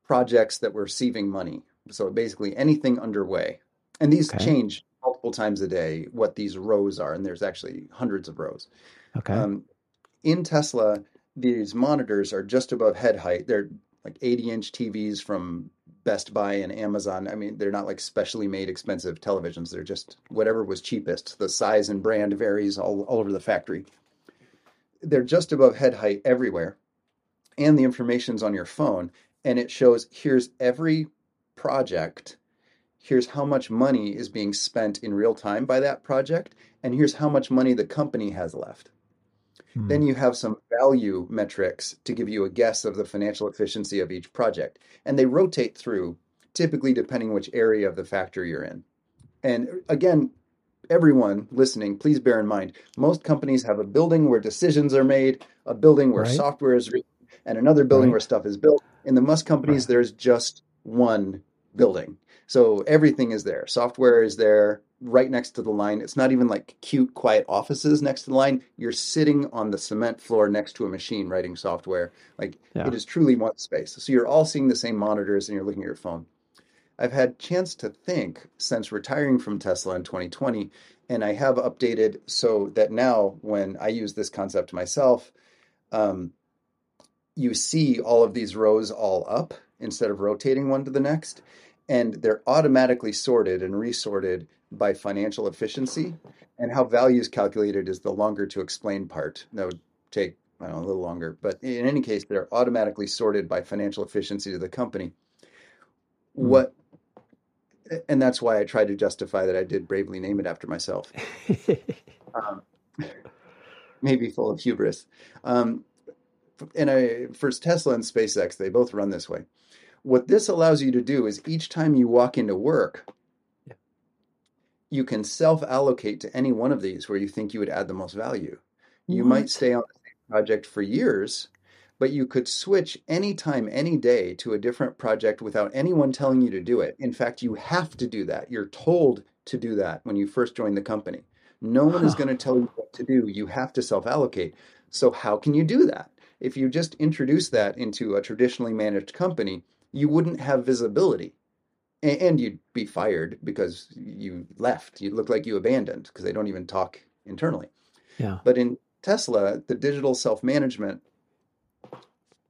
projects that were receiving money. So basically anything underway. And these change multiple times a day what these rows are. And there's actually hundreds of rows. Okay. In Tesla, these monitors are just above head height. They're like 80-inch TVs from Best Buy and Amazon. I mean, they're not like specially made expensive televisions. They're just whatever was cheapest. The size and brand varies all over the factory. They're just above head height everywhere. And the information's on your phone. And it shows here's every project. Here's how much money is being spent in real time by that project. And here's how much money the company has left. Hmm. Then you have some value metrics to give you a guess of the financial efficiency of each project. And they rotate through, typically depending which area of the factory you're in. And again, everyone listening, please bear in mind, most companies have a building where decisions are made, a building where software is written, and another building where stuff is built. In the Musk companies, there's just one building. So everything is there. Software is there right next to the line. It's not even like cute, quiet offices next to the line. You're sitting on the cement floor next to a machine writing software. Like it is truly one space. So you're all seeing the same monitors and you're looking at your phone. I've had chance to think since retiring from Tesla in 2020, and I have updated so that now when I use this concept myself, you see all of these rows all up instead of rotating one to the next, and they're automatically sorted and resorted by financial efficiency, and how value is calculated is the longer to explain part. That would take a little longer, but in any case, they're automatically sorted by financial efficiency to the company. What And that's why I try to justify that I did bravely name it after myself. Maybe full of hubris. First, Tesla and SpaceX, they both run this way. What this allows you to do is each time you walk into work, you can self-allocate to any one of these where you think you would add the most value. You might stay on the same project for years, but you could switch any time, any day to a different project without anyone telling you to do it. In fact, you have to do that. You're told to do that when you first join the company. No one is going to tell you what to do. You have to self-allocate. So how can you do that? If you just introduce that into a traditionally managed company, you wouldn't have visibility. And you'd be fired because you left. You look like you abandoned because they don't even talk internally. Yeah. But in Tesla, the digital self-management,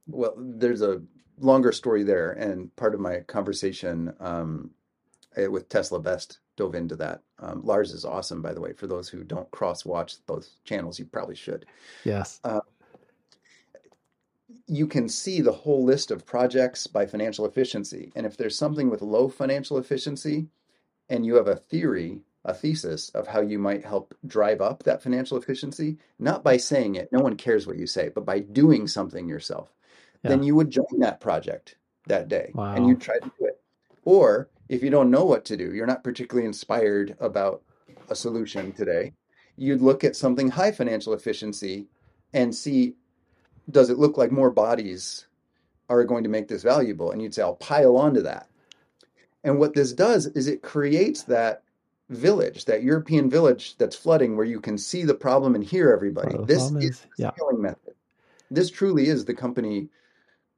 well, there's a longer story there. And part of my conversation with Tesla Best dove into that. Lars is awesome, by the way. For those who don't cross-watch those channels, you probably should. Yes. You can see the whole list of projects by financial efficiency. And if there's something with low financial efficiency and you have a theory, a thesis of how you might help drive up that financial efficiency, not by saying it, no one cares what you say, but by doing something yourself, then you would join that project that day and you try to do it. Or if you don't know what to do, you're not particularly inspired about a solution today, you'd look at something high financial efficiency and see, does it look like more bodies are going to make this valuable? And you'd say, I'll pile onto that. And what this does is it creates that village, that European village that's flooding where you can see the problem and hear everybody. This is the scaling method. This truly is the company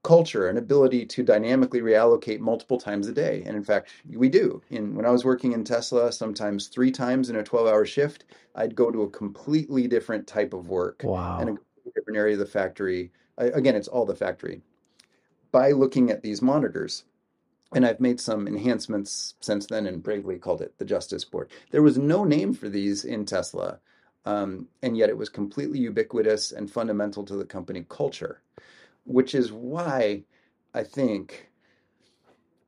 culture and ability to dynamically reallocate multiple times a day. And in fact, we do. When I was working in Tesla, sometimes 3 times in a 12-hour shift, I'd go to a completely different type of work. Wow. And different area of the factory. Again, it's all the factory by looking at these monitors. And I've made some enhancements since then and bravely called it the Justice Board. There was no name for these in Tesla. And yet it was completely ubiquitous and fundamental to the company culture, which is why I think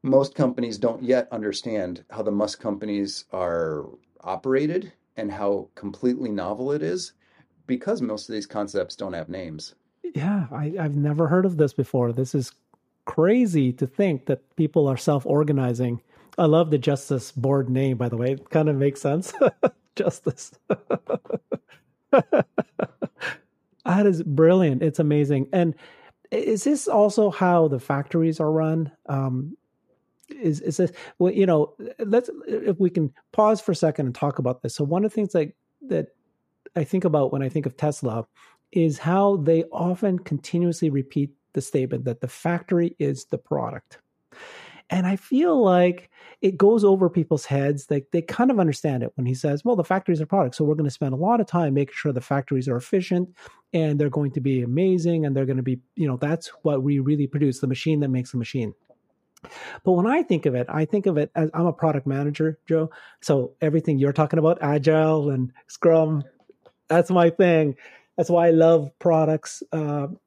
most companies don't yet understand how the Musk companies are operated and how completely novel it is. Because most of these concepts don't have names. Yeah, I've never heard of this before. This is crazy to think that people are self-organizing. I love the Justice Board name, by the way. It kind of makes sense. Justice. That is brilliant. It's amazing. And is this also how the factories are run? Is this, well, if we can pause for a second and talk about this. So one of the things that I think about when I think of Tesla is how they often continuously repeat the statement that the factory is the product. And I feel like it goes over people's heads. Like they kind of understand it when he says, well, the factories are products. So we're going to spend a lot of time making sure the factories are efficient and they're going to be amazing. And they're going to be, that's what we really produce, the machine that makes the machine. But when I think of it as I'm a product manager, Joe. So everything you're talking about, Agile and Scrum, that's my thing. That's why I love products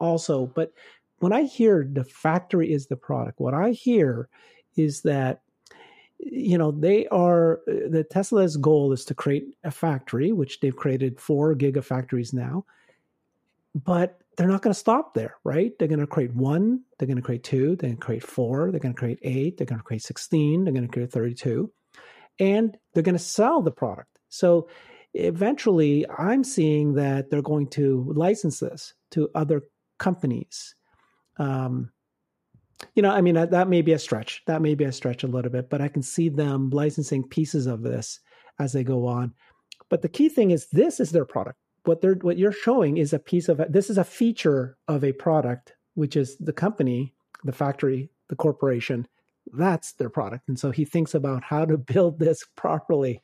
also. But when I hear the factory is the product, what I hear is that, the Tesla's goal is to create a factory, which they've created 4 gigafactories now. But they're not going to stop there, right? They're going to create one, they're going to create two, they're going to create four, they're going to create eight, they're going to create 16, they're going to create 32, and they're going to sell the product. So eventually, I'm seeing that they're going to license this to other companies. You know, I mean, that may be a stretch. That may be a stretch a little bit, but I can see them licensing pieces of this as they go on. But the key thing is, this is their product. What you're showing is a piece of, this is a feature of a product, which is the company, the factory, the corporation. That's their product. And so he thinks about how to build this properly.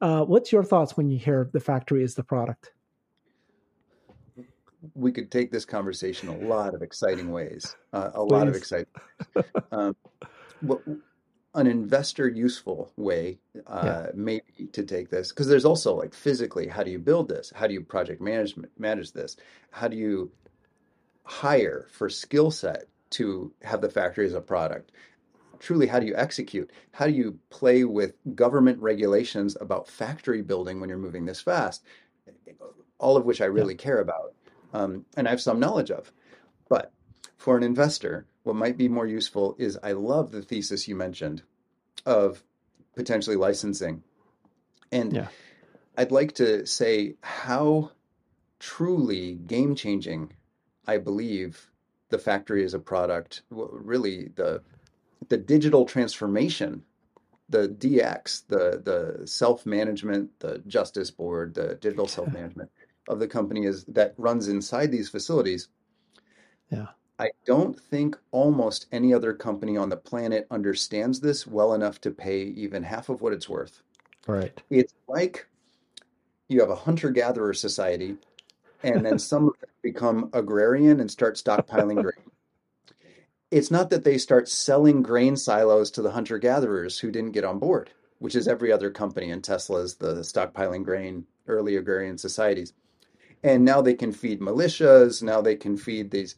What's your thoughts when you hear the factory is the product? We could take this conversation a lot of exciting ways, lot of exciting. An investor useful way maybe to take this, because there's also like physically, how do you build this? How do you manage this? How do you hire for skill set to have the factory as a product? Truly, how do you execute? How do you play with government regulations about factory building when you're moving this fast? All of which I really care about, and I have some knowledge of. But for an investor, what might be more useful is, I love the thesis you mentioned of potentially licensing. And I'd like to say how truly game-changing I believe the factory as a product, really the digital transformation, the DX, the self-management, the justice board, the digital self-management of the company is that runs inside these facilities. Yeah. I don't think almost any other company on the planet understands this well enough to pay even half of what it's worth. Right. It's like you have a hunter-gatherer society, and then some of them become agrarian and start stockpiling grain. It's not that they start selling grain silos to the hunter-gatherers who didn't get on board, which is every other company, and Tesla's the stockpiling grain, early agrarian societies. And now they can feed militias, now they can feed these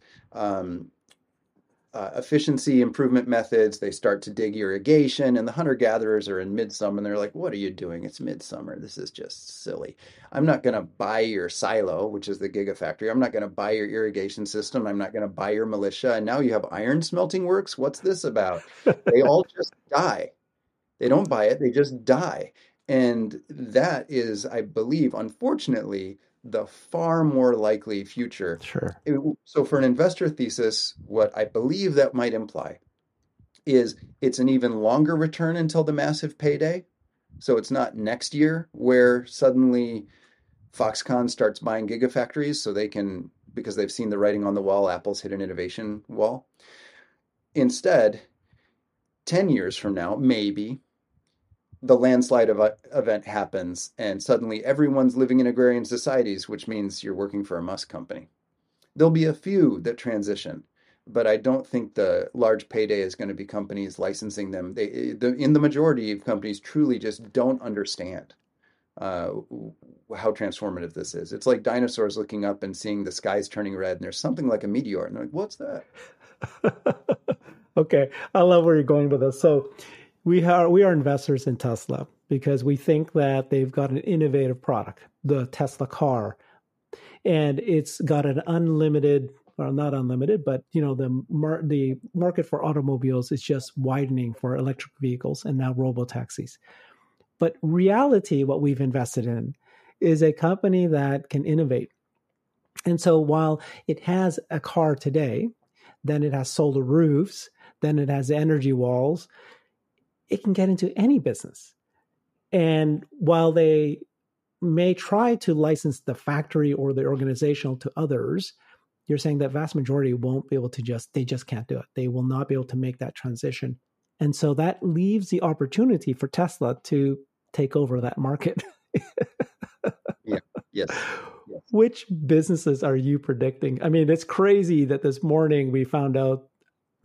efficiency improvement methods, they start to dig irrigation, and the hunter-gatherers are in midsummer, and they're like, what are you doing? It's midsummer, this is just silly. I'm not going to buy your silo, which is the gigafactory. I'm not going to buy your irrigation system. I'm not going to buy your militia. And now you have iron smelting works? What's this about? They all just die. They don't buy it, they just die. And that is, I believe, unfortunately, the far more likely future. Sure. So for an investor thesis, what I believe that might imply is it's an even longer return until the massive payday. So it's not next year where suddenly Foxconn starts buying gigafactories so they can, because they've seen the writing on the wall, Apple's hit an innovation wall. Instead, 10 years from now, maybe, the landslide of event happens, and suddenly everyone's living in agrarian societies, which means you're working for a Musk company. There'll be a few that transition, but I don't think the large payday is going to be companies licensing them. In the majority of companies truly just don't understand how transformative this is. It's like dinosaurs looking up and seeing the skies turning red, and there's something like a meteor, and they're like, what's that? Okay, I love where you're going with this. So We are investors in Tesla because we think that they've got an innovative product, the Tesla car, and it's got an unlimited, or not unlimited, but you know the market for automobiles is just widening for electric vehicles and now robotaxis. But reality, what we've invested in is a company that can innovate. And so while it has a car today, then it has solar roofs, then it has energy walls, it can get into any business. And while they may try to license the factory or the organizational to others, you're saying that vast majority won't be able to they just can't do it. They will not be able to make that transition. And so that leaves the opportunity for Tesla to take over that market. Yes. Which businesses are you predicting? I mean, it's crazy that this morning we found out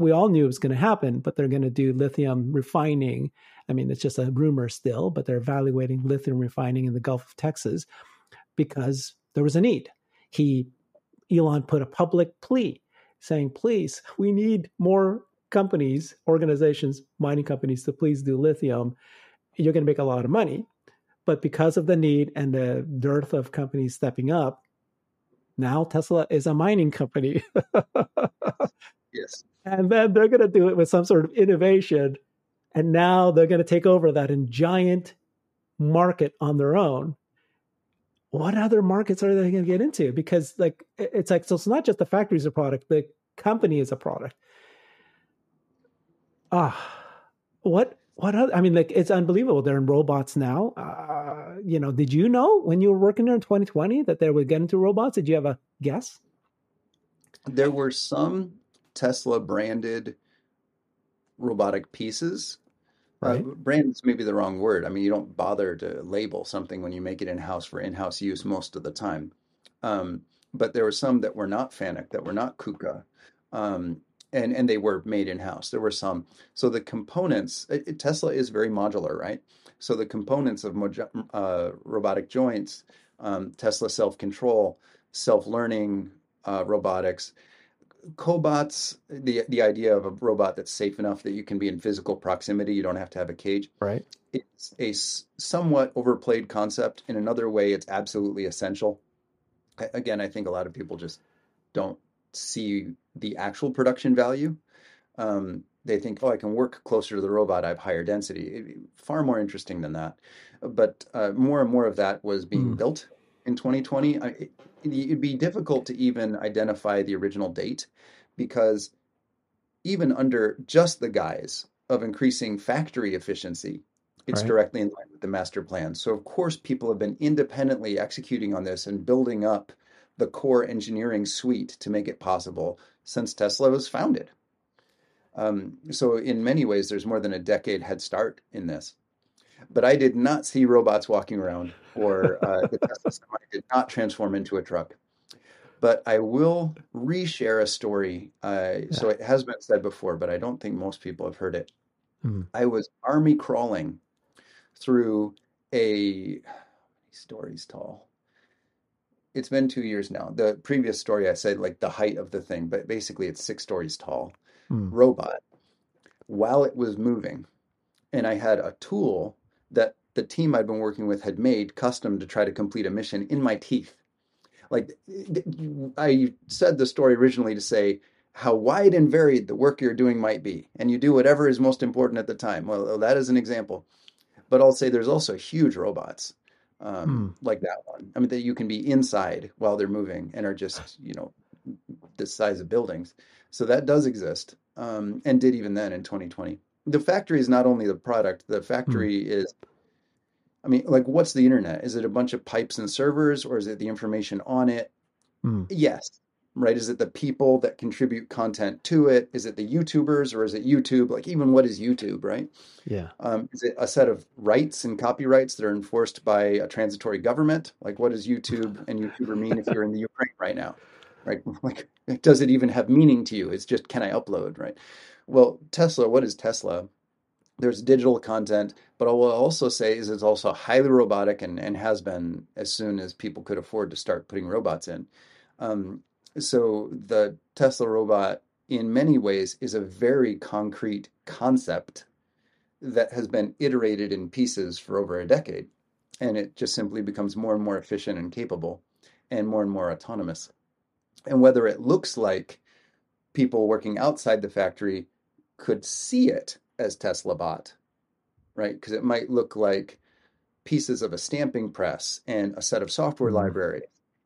we all knew it was going to happen, but they're going to do lithium refining. I mean, it's just a rumor still, but they're evaluating lithium refining in the Gulf of Texas because there was a need. Elon put a public plea saying, please, we need more companies, organizations, mining companies to please do lithium. You're going to make a lot of money. But because of the need and the dearth of companies stepping up, Now Tesla is a mining company. Yes. And then they're going to do it with some sort of innovation. And now they're going to take over that in giant market on their own. What other markets are they going to get into? Because like, it's like, so it's not just the factory is a product, the company is a product. What other, I mean, like, it's unbelievable. They're in robots now. You know, did you know when you were working there in 2020 that they would get into robots? Did you have a guess? There were some Tesla branded robotic pieces. Right. Brand is maybe the wrong word. I mean, you don't bother to label something when you make it in-house for in-house use most of the time. But there were some that were not FANUC, that were not KUKA, and they were made in-house. There were some. So the components, Tesla is very modular, right? So the components of robotic joints, Tesla self-control, self-learning robotics, cobots, the idea of a robot that's safe enough that you can be in physical proximity, you don't have to have a cage. Right. It's a somewhat overplayed concept. In another way, it's absolutely essential. Again, I think a lot of people just don't see the actual production value. They think, oh, I can work closer to the robot. I have higher density. Far more interesting than that. But more and more of that was being built in 2020. It'd be difficult to even identify the original date, because even under just the guise of increasing factory efficiency, it's directly in line with the master plan. So, of course, people have been independently executing on this and building up the core engineering suite to make it possible since Tesla was founded. So in many ways, there's more than a decade head start in this. But I did not see robots walking around, or the Tesla semi did not transform into a truck. But I will reshare a story. So it has been said before, but I don't think most people have heard it. I was army crawling through a stories tall. It's been 2 years now. The previous story I said like the height of the thing, but basically it's 6 stories tall robot while it was moving. And I had a tool that the team I'd been working with had made custom to try to complete a mission in my teeth. Like I said the story originally to say how wide and varied the work you're doing might be, and you do whatever is most important at the time. Well, that is an example. But I'll say there's also huge robots like that one. I mean, that you can be inside while they're moving and are just, you know, the size of buildings. So that does exist and did even then in 2020. The factory is not only the product. The factory is, I mean, like, what's the internet? Is it a bunch of pipes and servers, or is it the information on it? Yes. Right. Is it the people that contribute content to it? Is it the YouTubers, or is it YouTube? Like, even what is YouTube, right? Yeah. Is it a set of rights and copyrights that are enforced by a transitory government? Like, what does YouTube and YouTuber mean if you're in the Ukraine right now? Right. Like, does it even have meaning to you? It's just, can I upload? Right. Well, Tesla, what is Tesla? There's digital content, but I will also say is it's also highly robotic and has been as soon as people could afford to start putting robots in. So the Tesla robot in many ways is a very concrete concept that has been iterated in pieces for over a decade. And it just simply becomes more and more efficient and capable and more autonomous. And whether it looks like people working outside the factory could see it as Tesla bot, right? Because it might look like pieces of a stamping press and a set of software libraries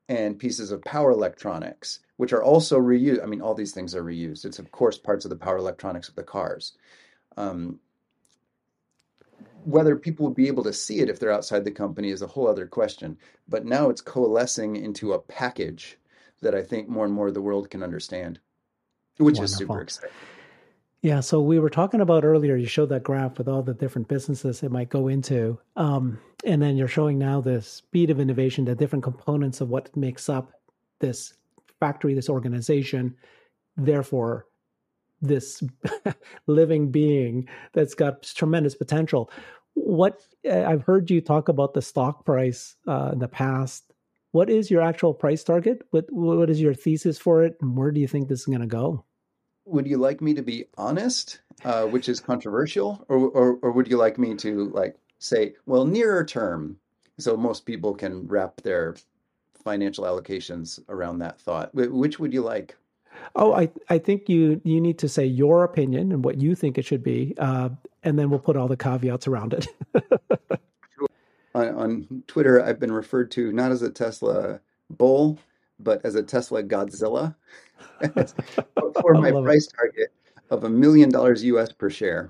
and pieces of power electronics, which are also reused. I mean, all these things are reused. It's, of course, parts of the power electronics of the cars. Whether people will be able to see it if they're outside the company is a whole other question. But now it's coalescing into a package that I think more and more of the world can understand, which is super exciting. Yeah, so we were talking about earlier, you showed that graph with all the different businesses it might go into. And then you're showing now the speed of innovation, the different components of what makes up this factory, this organization, therefore this living being that's got tremendous potential. What I've heard you talk about the stock price in the past. What is your actual price target? What is your thesis for it? And where do you think this is going to go? Would you like me to be honest, which is controversial, or would you like me to like say, well, nearer term, so most people can wrap their financial allocations around that thought. Which would you like? Oh, I think you need to say your opinion and what you think it should be, and then we'll put all the caveats around it. Sure. On Twitter, I've been referred to not as a Tesla bull, but as a Tesla Godzilla for my price target of $1 million US per share,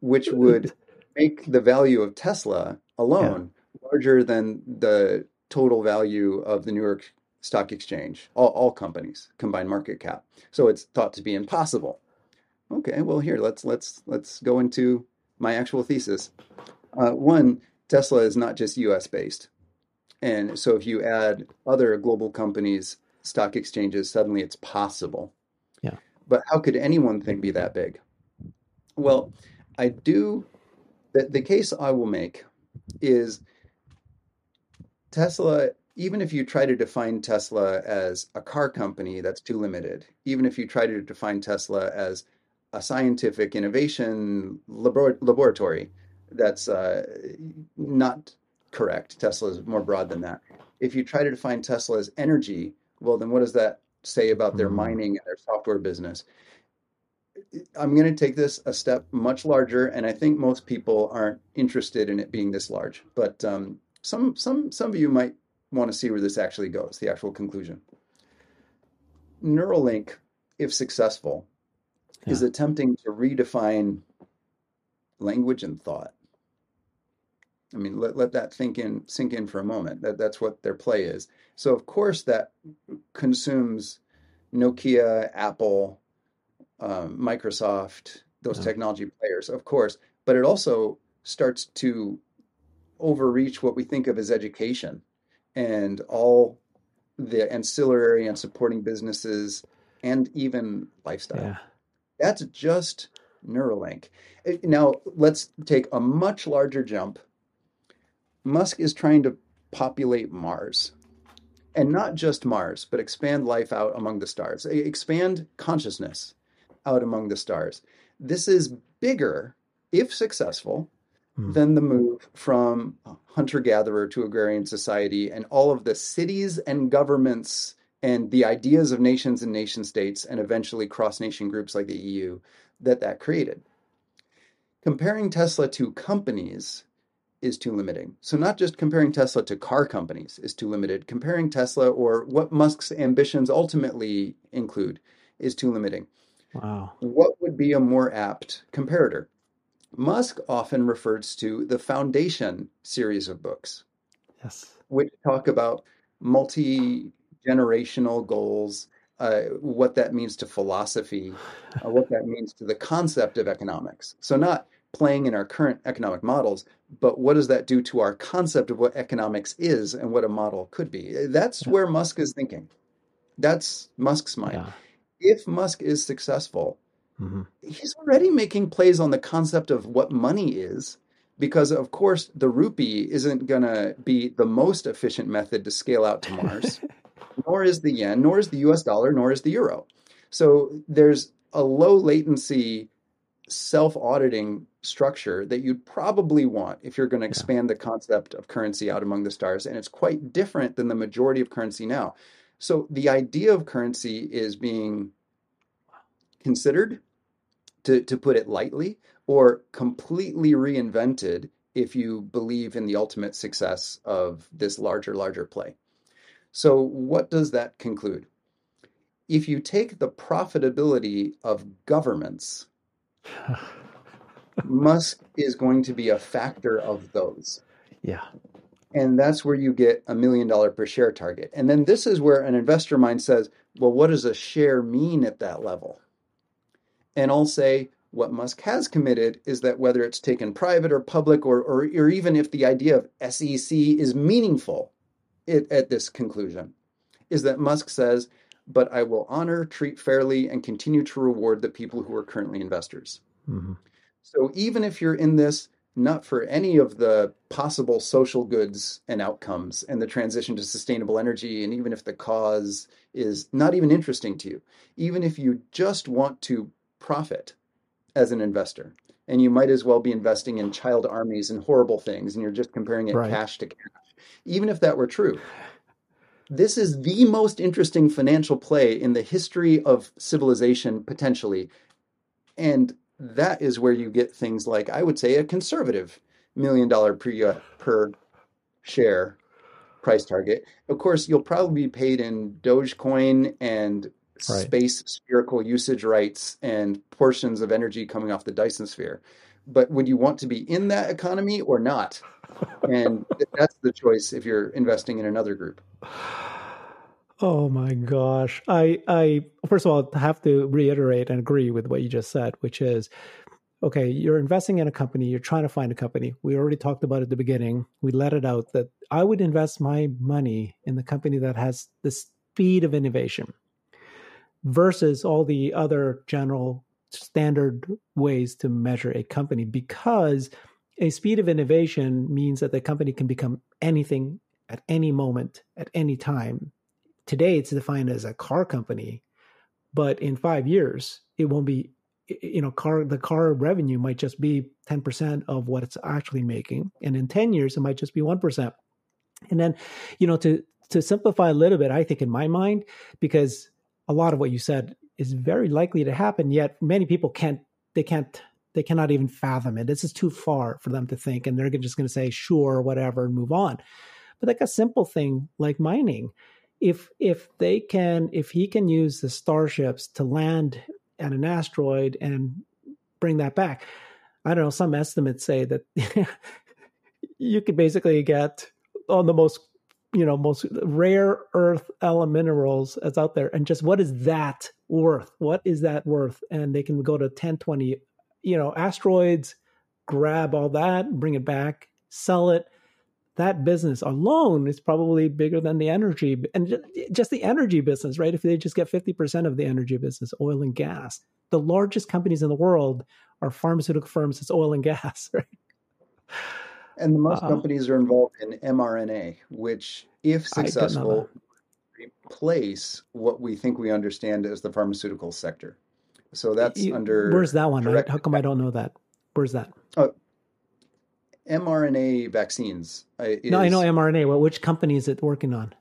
which would make the value of Tesla alone larger than the total value of the New York Stock Exchange, all companies, combined market cap. So it's thought to be impossible. Okay, well, here, let's go into my actual thesis. One, Tesla is not just U.S. based. And so if you add other global companies, stock exchanges, suddenly it's possible. Yeah. But how could any one thing be that big? Well, the case I will make is Tesla, even if you try to define Tesla as a car company, that's too limited. Even if you try to define Tesla as a scientific innovation laboratory, that's not correct. Tesla is more broad than that. If you try to define Tesla as energy, well, then what does that say about their mining and their software business? I'm going to take this a step much larger, and I think most people aren't interested in it being this large. But some of you might want to see where this actually goes, the actual conclusion. Neuralink, if successful, is attempting to redefine language and thought. I mean, let that sink in for a moment. That's what their play is. So, of course, that consumes Nokia, Apple, Microsoft, those technology players, of course. But it also starts to overreach what we think of as education and all the ancillary and supporting businesses and even lifestyle. Yeah. That's just Neuralink. Now, let's take a much larger jump. Musk is trying to populate Mars, and not just Mars, but expand life out among the stars, expand consciousness out among the stars. This is bigger, if successful, than the move from hunter-gatherer to agrarian society and all of the cities and governments and the ideas of nations and nation states and eventually cross-nation groups like the EU that created. Comparing Tesla to companies is too limiting. So not just comparing Tesla to car companies is too limited. Comparing Tesla or what Musk's ambitions ultimately include is too limiting. Wow. What would be a more apt comparator? Musk often refers to the Foundation series of books, which talk about multi-generational goals, what that means to philosophy, what that means to the concept of economics. So not playing in our current economic models, but what does that do to our concept of what economics is and what a model could be? That's where Musk is thinking. That's Musk's mind. Yeah. If Musk is successful, he's already making plays on the concept of what money is, because, of course, the rupee isn't going to be the most efficient method to scale out to Mars, nor is the yen, nor is the US dollar, nor is the euro. So there's a low latency self-auditing structure that you'd probably want if you're going to expand the concept of currency out among the stars. And it's quite different than the majority of currency now. So the idea of currency is being considered, to put it lightly, or completely reinvented if you believe in the ultimate success of this larger play. So what does that conclude? If you take the profitability of governments, Musk is going to be a factor of those. Yeah. And that's where you get $1 million per share target. And then this is where an investor mind says, well, what does a share mean at that level? And I'll say what Musk has committed is that whether it's taken private or public, or even if the idea of SEC is meaningful at this conclusion, is that Musk says, but I will honor, treat fairly, and continue to reward the people who are currently investors. So even if you're in this not for any of the possible social goods and outcomes and the transition to sustainable energy, and even if the cause is not even interesting to you, even if you just want to profit as an investor, and you might as well be investing in child armies and horrible things, and you're just comparing it cash to cash, even if that were true, This is the most interesting financial play in the history of civilization, potentially. And that is where you get things like, I would say, a conservative $1 million per share price target. Of course, you'll probably be paid in Dogecoin and space spherical usage rights and portions of energy coming off the Dyson sphere. But would you want to be in that economy or not? And that's the choice if you're investing in another group. Oh my gosh. I first of all have to reiterate and agree with what you just said, which is, okay, you're investing in a company, you're trying to find a company. We already talked about it at the beginning. We let it out that I would invest my money in the company that has the speed of innovation versus all the other general standard ways to measure a company, because a speed of innovation means that the company can become anything at any moment, at any time. Today, it's defined as a car company, but in 5 years, it won't be, you know, the car revenue might just be 10% of what it's actually making. And in 10 years, it might just be 1%. And then, you know, to simplify a little bit, I think in my mind, because a lot of what you said is very likely to happen, yet many people cannot even fathom it. This is too far for them to think, and they're just going to say, sure, whatever, and move on. But like a simple thing like mining, if he can use the starships to land at an asteroid and bring that back, I don't know, some estimates say that you could basically get on the most rare earth minerals that's out there. And just what is that worth? What is that worth? And they can go to 10, 20, asteroids, grab all that, bring it back, sell it. That business alone is probably bigger than the energy, and just the energy business, right? If they just get 50% of the energy business, oil and gas, the largest companies in the world are pharmaceutical firms. It's oil and gas, right? And the most companies are involved in mRNA, which, if successful, replace what we think we understand as the pharmaceutical sector. So that's Where's that one? Right? How come I don't know that? Where's that? mRNA vaccines. I know mRNA. Well, which company is it working on?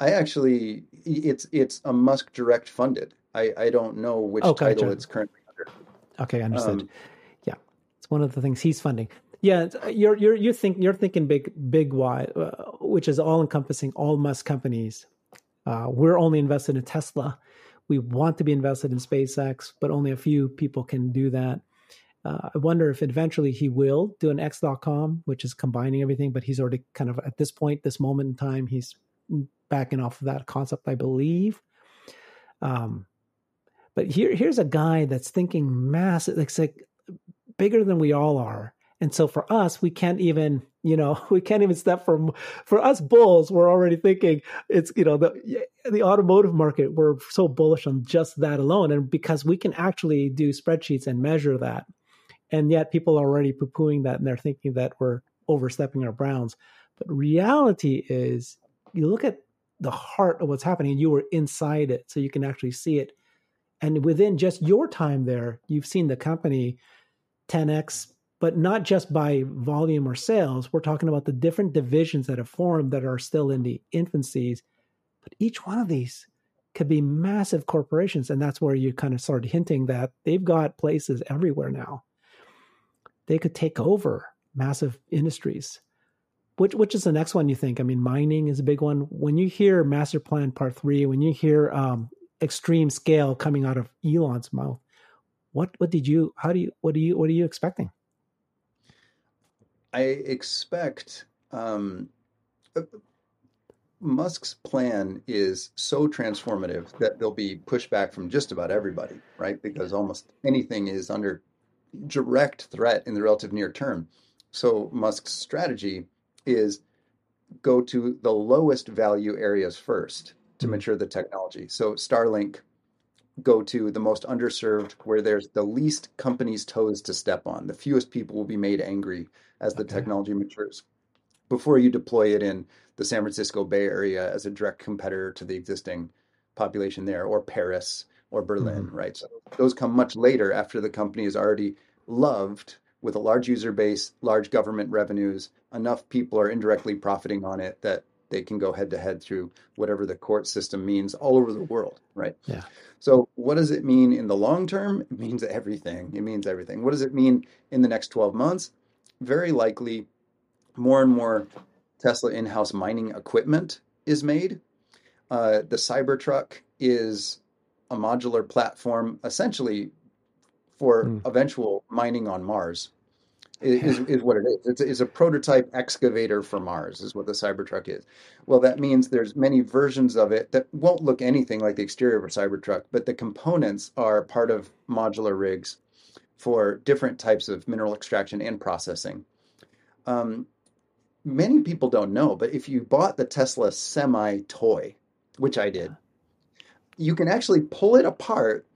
It's a Musk direct funded. I don't know which title it's currently under. Okay, understood. Yeah, it's one of the things he's funding. Yeah, you're thinking big why, which is all encompassing all Musk companies. We're only invested in Tesla. We want to be invested in SpaceX, but only a few people can do that. I wonder if eventually he will do an X.com, which is combining everything. But he's already kind of at this moment in time, he's backing off of that concept, I believe. But here's a guy that's thinking massive, like bigger than we all are. And so for us, we can't even step from, for us bulls, we're already thinking it's, the automotive market, we're so bullish on just that alone. And because we can actually do spreadsheets and measure that. And yet people are already poo-pooing that, and they're thinking that we're overstepping our bounds. But reality is, you look at the heart of what's happening, and you were inside it, so you can actually see it. And within just your time there, you've seen the company 10x, but not just by volume or sales. We're talking about the different divisions that have formed that are still in the infancies. But each one of these could be massive corporations. And that's where you kind of started hinting that they've got places everywhere now. They could take over massive industries. Which is the next one you think? I mean, mining is a big one. When you hear Master Plan Part 3, when you hear extreme scale coming out of Elon's mouth, what are you expecting? I expect Musk's plan is so transformative that there'll be pushback from just about everybody, right? Because almost anything is under direct threat in the relative near term. So Musk's strategy is go to the lowest value areas first to mature the technology. So Starlink, go to the most underserved, where there's the least companies' toes to step on. The fewest people will be made angry as the technology matures, before you deploy it in the San Francisco Bay Area as a direct competitor to the existing population there, or Paris or Berlin, right? So those come much later, after the company is already loved with a large user base, large government revenues, enough people are indirectly profiting on it that they can go head to head through whatever the court system means all over the world, right? Yeah. So what does it mean in the long term? It means everything. It means everything. What does it mean in the next 12 months? Very likely more and more Tesla in-house mining equipment is made. The Cybertruck is a modular platform essentially for eventual mining on Mars. Is what it is. It's a prototype excavator for Mars is what the Cybertruck is. Well, that means there's many versions of it that won't look anything like the exterior of a Cybertruck, but the components are part of modular rigs for different types of mineral extraction and processing. Many people don't know, but if you bought the Tesla semi-toy, which I did, you can actually pull it apart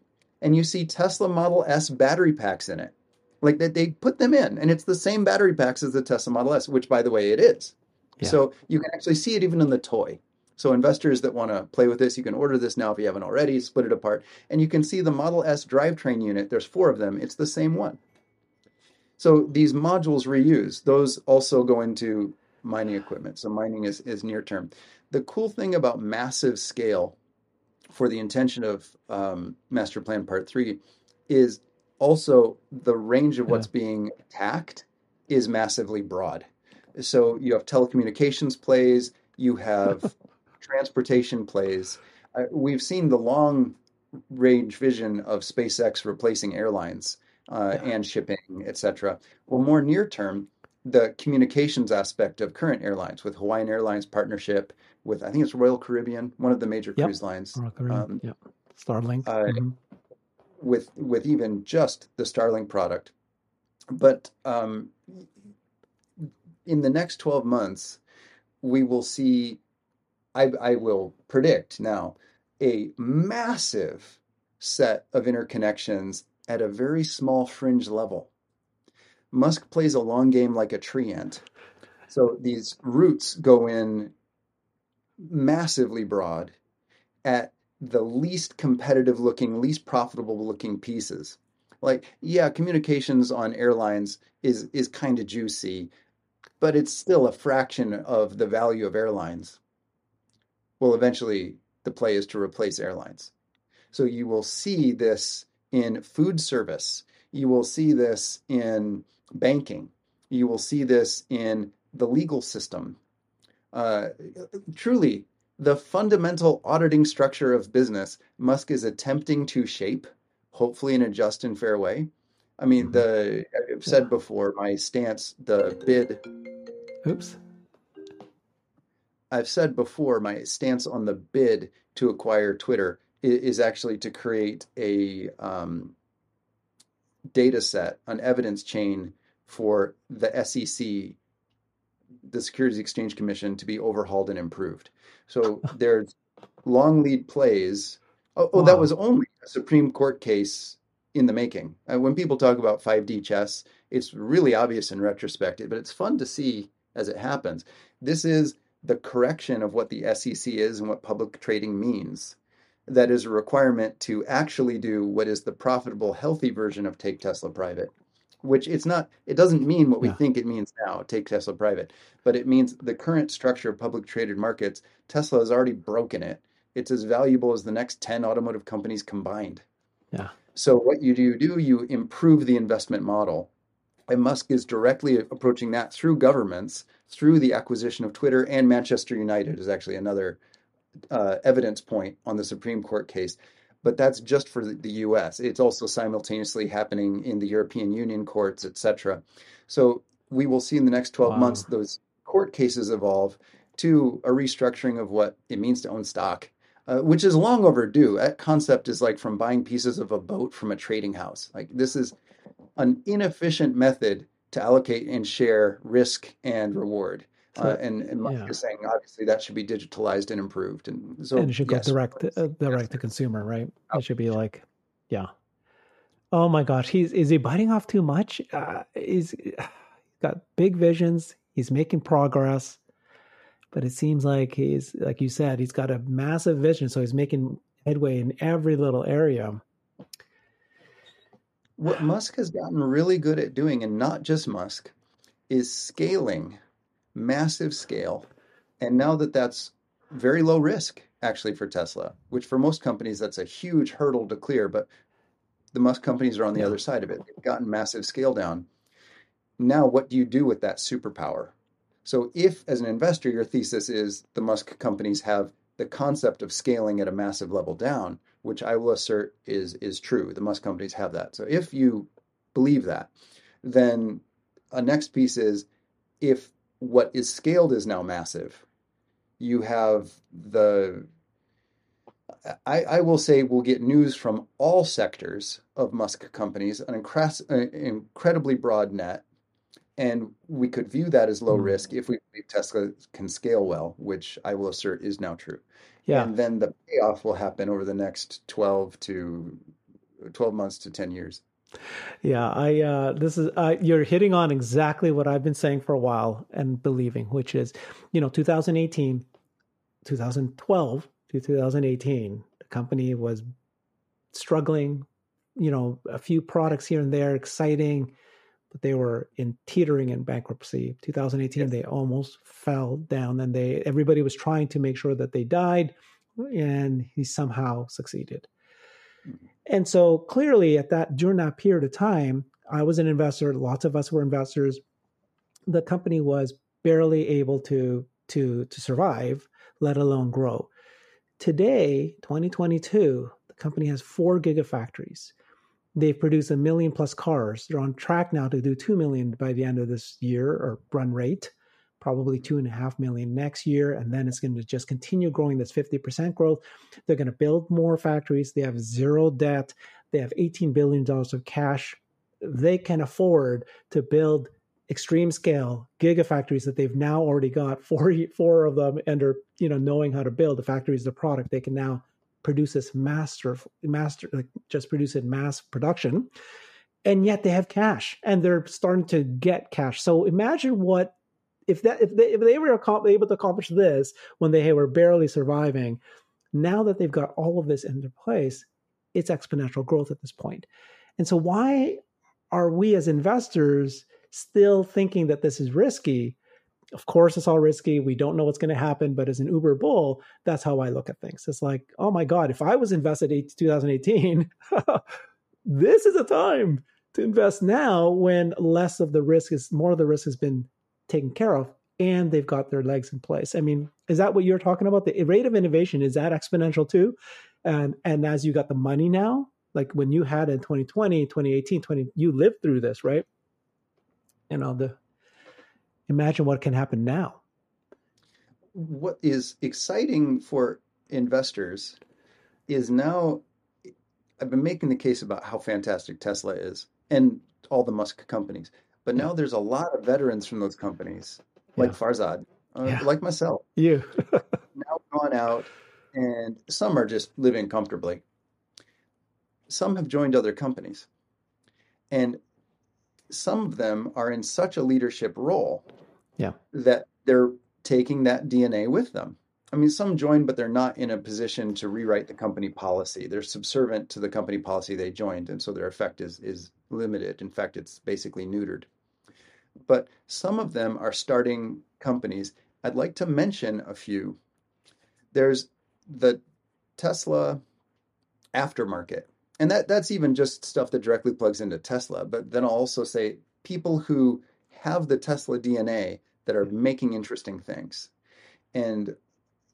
and you see Tesla Model S battery packs in it. Like that, they put them in, and it's the same battery packs as the Tesla Model S, which, by the way, it is. Yeah. So you can actually see it even in the toy. So investors that want to play with this, you can order this now if you haven't already, split it apart, and you can see the Model S drivetrain unit. There's 4 of them. It's the same one. So these modules reuse. Those also go into mining equipment. So mining is near term. The cool thing about massive scale for the intention of Master Plan Part 3 is also, the range of what's being attacked is massively broad. So you have telecommunications plays, you have transportation plays. We've seen the long-range vision of SpaceX replacing airlines and shipping, etc. Well, more near-term, the communications aspect of current airlines with Hawaiian Airlines partnership with, I think it's Royal Caribbean, one of the major cruise lines. Royal Caribbean, Starlink. With even just the Starlink product. But in the next 12 months, we will see, I will predict now, a massive set of interconnections at a very small fringe level. Musk plays a long game like a tree ant. So these roots go in massively broad at the least competitive looking, least profitable looking pieces. Like, yeah, communications on airlines is kind of juicy, but it's still a fraction of the value of airlines. Well, eventually the play is to replace airlines. So you will see this in food service. You will see this in banking. You will see this in the legal system. Truly, the fundamental auditing structure of business Musk is attempting to shape, hopefully in a just and fair way. I mean, I've said before, my stance, I've said before, my stance on the bid to acquire Twitter is actually to create a data set, an evidence chain for the SEC, the Securities Exchange Commission, to be overhauled and improved. So there's long lead plays. Oh, wow. That was only a Supreme Court case in the making. When people talk about 5D chess, it's really obvious in retrospect, but it's fun to see as it happens. This is the correction of what the SEC is and what public trading means. That is a requirement to actually do what is the profitable, healthy version of take Tesla private. Which it's not, it doesn't mean what we think it means now, take Tesla private, but it means the current structure of public traded markets, Tesla has already broken it. It's as valuable as the next 10 automotive companies combined. Yeah. So what you do, you improve the investment model. And Musk is directly approaching that through governments, through the acquisition of Twitter, and Manchester United is actually another evidence point on the Supreme Court case. But that's just for the U.S. It's also simultaneously happening in the European Union courts, et cetera. So we will see in the next 12 months those court cases evolve to a restructuring of what it means to own stock, which is long overdue. That concept is like from buying pieces of a boat from a trading house. Like this is an inefficient method to allocate and share risk and reward. And Musk is saying, obviously, that should be digitalized and improved. And so and it should go direct to consumer, right? Oh. It should be like, oh, my gosh. Is he biting off too much? He's got big visions. He's making progress. But it seems like he's, like you said, he's got a massive vision. So he's making headway in every little area. What Musk has gotten really good at doing, and not just Musk, is scaling massive scale And now that's very low risk, actually, for Tesla, which for most companies, that's a huge hurdle to clear. But the Musk companies are on the other side of it. They've gotten massive scale down. Now, what do you do with that superpower? So if, as an investor, your thesis is the Musk companies have the concept of scaling at a massive level down, which I will assert is true. The Musk companies have that. So if you believe that, then a next piece is if what is scaled is now massive, you have the, I will say we'll get news from all sectors of Musk companies, an incredibly broad net. And we could view that as low risk if we believe Tesla can scale well, which I will assert is now true. Yeah. And then the payoff will happen over the next 12 months to 10 years. Yeah, you're hitting on exactly what I've been saying for a while and believing, which is, 2018, 2012 to 2018, the company was struggling, a few products here and there, exciting, but they were teetering in bankruptcy. 2018, yes. They almost fell down, and everybody was trying to make sure that they died, and he somehow succeeded. Mm-hmm. And so clearly during that period of time, I was an investor, lots of us were investors. The company was barely able to survive, let alone grow. Today, 2022, the company has 4 gigafactories. They've produced 1 million plus cars. They're on track now to do 2 million by the end of this year, or run rate, probably 2.5 million next year. And then it's going to just continue growing this 50% growth. They're going to build more factories. They have zero debt. They have $18 billion of cash. They can afford to build extreme scale gigafactories that they've now already got, four of them, and are, knowing how to build. The factory is the product. They can now produce this produce in mass production. And yet they have cash, and they're starting to get cash. So imagine what, if they were able to accomplish this when they were barely surviving. Now that they've got all of this into place, it's exponential growth at this point. And so why are we as investors still thinking that this is risky? Of course, it's all risky. We don't know what's going to happen. But as an Uber bull, that's how I look at things. It's like, oh my God, if I was invested in 2018, this is a time to invest now when more of the risk has been taken care of, and they've got their legs in place. I mean, is that what you're talking about? The rate of innovation, is that exponential too? And as you got the money now, like when you had in 2020, 2018, you lived through this, right? Imagine what can happen now. What is exciting for investors is now, I've been making the case about how fantastic Tesla is and all the Musk companies. But now there's a lot of veterans from those companies, like Farzad, like myself. You. Now gone out, and some are just living comfortably. Some have joined other companies. And some of them are in such a leadership role that they're taking that DNA with them. I mean, some join, but they're not in a position to rewrite the company policy. They're subservient to the company policy they joined, and so their effect is limited. In fact, it's basically neutered. But some of them are starting companies. I'd like to mention a few. There's the Tesla aftermarket. And that's even just stuff that directly plugs into Tesla. But then I'll also say people who have the Tesla DNA that are making interesting things. And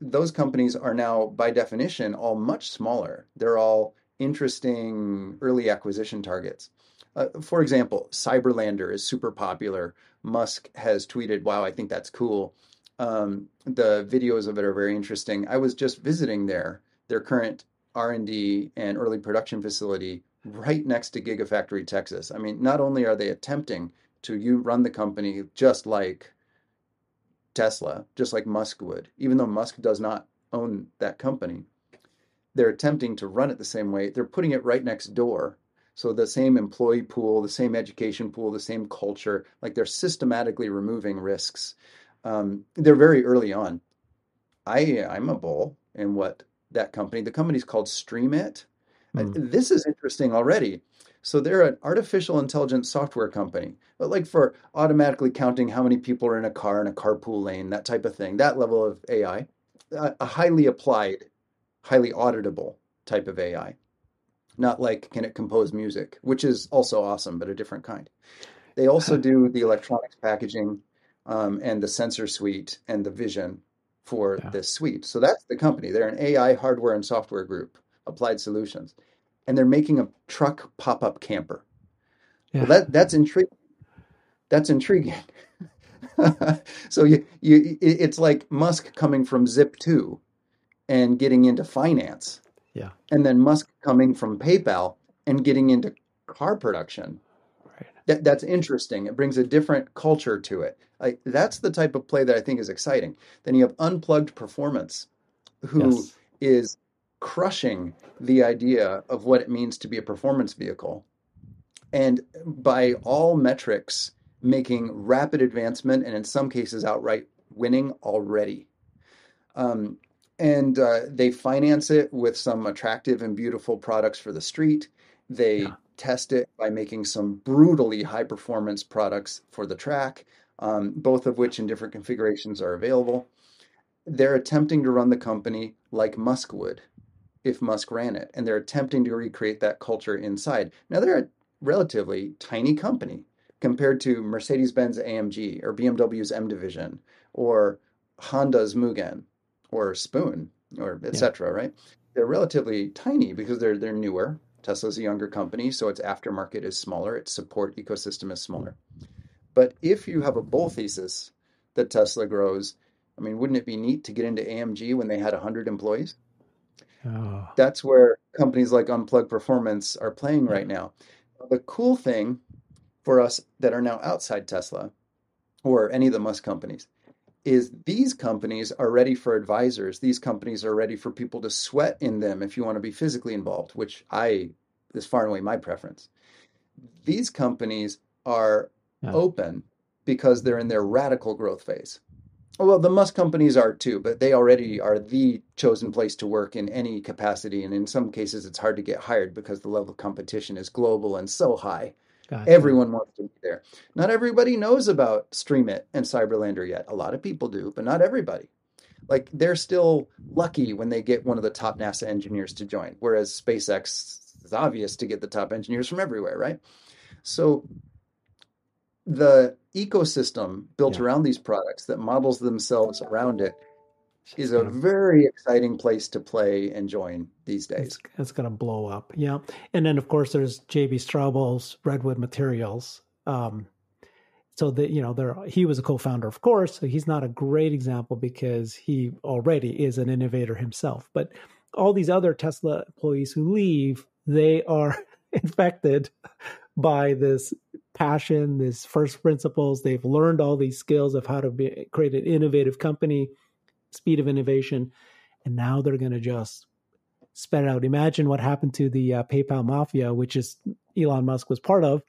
those companies are now, by definition, all much smaller. They're all interesting early acquisition targets. For example, Cyberlander is super popular. Musk has tweeted, wow, I think that's cool. The videos of it are very interesting. I was just visiting their current R&D and early production facility right next to Gigafactory, Texas. I mean, not only are they attempting to run the company just like Tesla, just like Musk would, even though Musk does not own that company, they're attempting to run it the same way. They're putting it right next door. So the same employee pool, the same education pool, the same culture, like they're systematically removing risks. They're very early on. I'm a bull in what that company, the company's called StreamIt. This is interesting already. So they're an artificial intelligence software company, but like for automatically counting how many people are in a car in a carpool lane, that type of thing, that level of AI, a highly applied, highly auditable type of AI. Not like, can it compose music, which is also awesome, but a different kind. They also do the electronics packaging and the sensor suite and the vision for this suite. So that's the company. They're an AI hardware and software group, Applied Solutions. And they're making a truck pop-up camper. Yeah. Well, that's intriguing. That's intriguing. So it's like Musk coming from Zip2 and getting into finance. Yeah. And then Musk coming from PayPal and getting into car production. Right. That's interesting. It brings a different culture to it. That's the type of play that I think is exciting. Then you have Unplugged Performance, who is crushing the idea of what it means to be a performance vehicle. And by all metrics, making rapid advancement and in some cases outright winning already. And they finance it with some attractive and beautiful products for the street. They test it by making some brutally high-performance products for the track, both of which in different configurations are available. They're attempting to run the company like Musk would if Musk ran it, and they're attempting to recreate that culture inside. Now, they're a relatively tiny company compared to Mercedes-Benz AMG or BMW's M Division or Honda's Mugen. Or Spoon, or et cetera, right? They're relatively tiny because they're newer. Tesla's a younger company, so its aftermarket is smaller. Its support ecosystem is smaller. But if you have a bull thesis that Tesla grows, I mean, wouldn't it be neat to get into AMG when they had 100 employees? Oh. That's where companies like Unplugged Performance are playing right now. The cool thing for us that are now outside Tesla or any of the Musk companies is these companies are ready for advisors. These companies are ready for people to sweat in them if you want to be physically involved, which is far and away my preference. These companies are open because they're in their radical growth phase. Well, the Musk companies are too, but they already are the chosen place to work in any capacity. And in some cases, it's hard to get hired because the level of competition is global and so high. Gotcha. Everyone wants to be there. Not everybody knows about StreamIt and Cyberlander yet. A lot of people do, but not everybody. Like, they're still lucky when they get one of the top NASA engineers to join, whereas SpaceX is obvious to get the top engineers from everywhere, right? So the ecosystem built around these products that models themselves around it is a very exciting place to play and join these days. It's going to blow up. Yeah. And then, of course, there's J.B. Straubel's Redwood Materials. He was a co-founder, of course. So he's not a great example because he already is an innovator himself. But all these other Tesla employees who leave, they are infected by this passion, this first principles. They've learned all these skills of how to create an innovative company, speed of innovation, and now they're going to just spread it out. Imagine what happened to the PayPal mafia, which is Elon Musk was part of.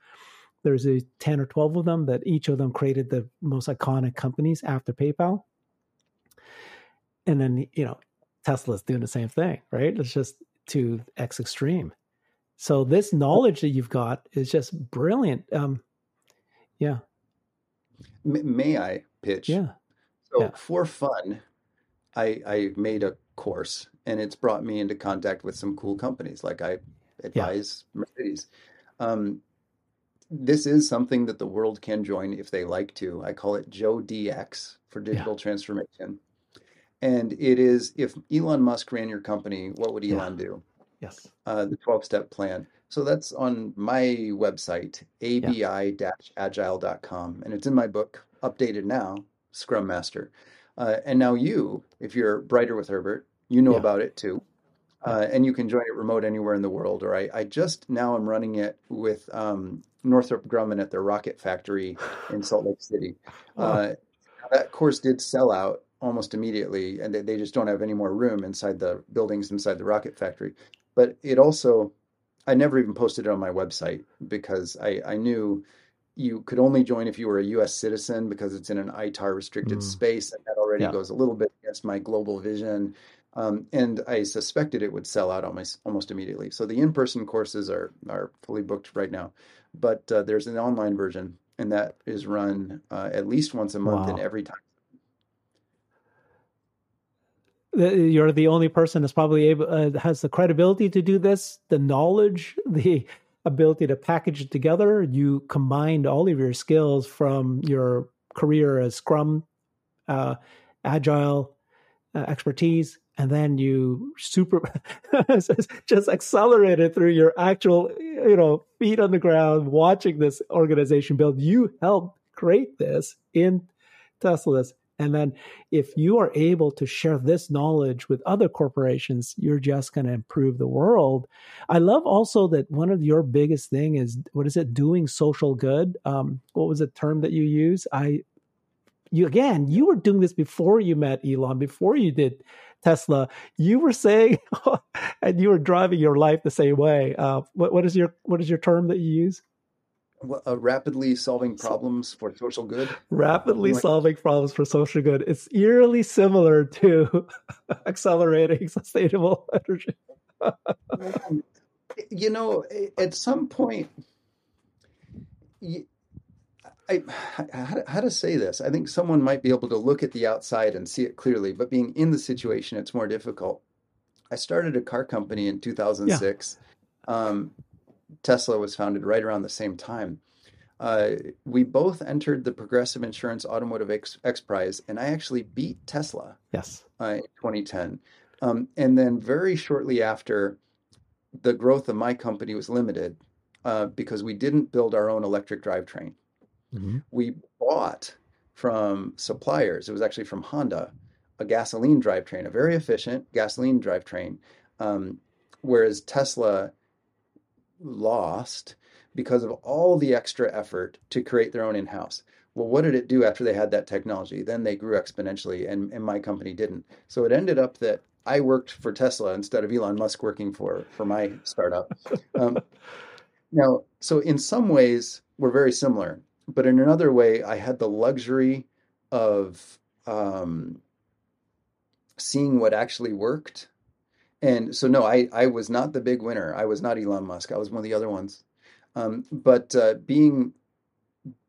There's 10 or 12 of them that each of them created the most iconic companies after PayPal. And then, Tesla's doing the same thing, right? It's just to X extreme. So this knowledge that you've got is just brilliant. May I pitch? Yeah. So for fun, I made a course, and it's brought me into contact with some cool companies. Like, I advise Mercedes. This is something that the world can join if they like to. I call it Joe DX for digital transformation. And it is, if Elon Musk ran your company, what would Elon do? Yes. The 12-step plan. So that's on my website, abi-agile.com. And it's in my book, updated now, Scrum Master. And now you, if you're Brighter with Herbert, you know about it too. And you can join it remote anywhere in the world. Or I just now am running it with Northrop Grumman at their rocket factory in Salt Lake City. That course did sell out almost immediately. And they just don't have any more room inside the buildings inside the rocket factory. But it also, I never even posted it on my website because I knew you could only join if you were a U.S. citizen because it's in an ITAR restricted space. And that already goes a little bit against my global vision. And I suspected it would sell out almost immediately. So the in-person courses are fully booked right now. But there's an online version, and that is run at least once a month. Wow. And every time. You're the only person that's probably able, has the credibility to do this, the knowledge, the ability to package it together. You combined all of your skills from your career as Scrum, Agile expertise, and then you just accelerated through your actual, feet on the ground, watching this organization build. You helped create this in Tesla. And then if you are able to share this knowledge with other corporations, you're just going to improve the world. I love also that one of your biggest thing is, doing social good? What was the term that you use? You were doing this before you met Elon, before you did Tesla. You were saying, and you were driving your life the same way. What is your term that you use? Rapidly solving problems for social good. Rapidly solving problems for social good. It's eerily similar to accelerating sustainable energy. At some point, how to say this? I think someone might be able to look at the outside and see it clearly, but being in the situation, it's more difficult. I started a car company in 2006. Yeah. Tesla was founded right around the same time. We both entered the Progressive Insurance Automotive XPRIZE, and I actually beat Tesla. Yes. In 2010. And then very shortly after, the growth of my company was limited because we didn't build our own electric drivetrain. Mm-hmm. We bought from suppliers, it was actually from Honda, a gasoline drivetrain, a very efficient gasoline drivetrain, whereas Tesla lost because of all the extra effort to create their own in-house. Well, what did it do after they had that technology? Then they grew exponentially, and my company didn't. So it ended up that I worked for Tesla instead of Elon Musk working for my startup. Now, so in some ways, we're very similar. But in another way, I had the luxury of seeing what actually worked. And so, no, I was not the big winner. I was not Elon Musk. I was one of the other ones. But being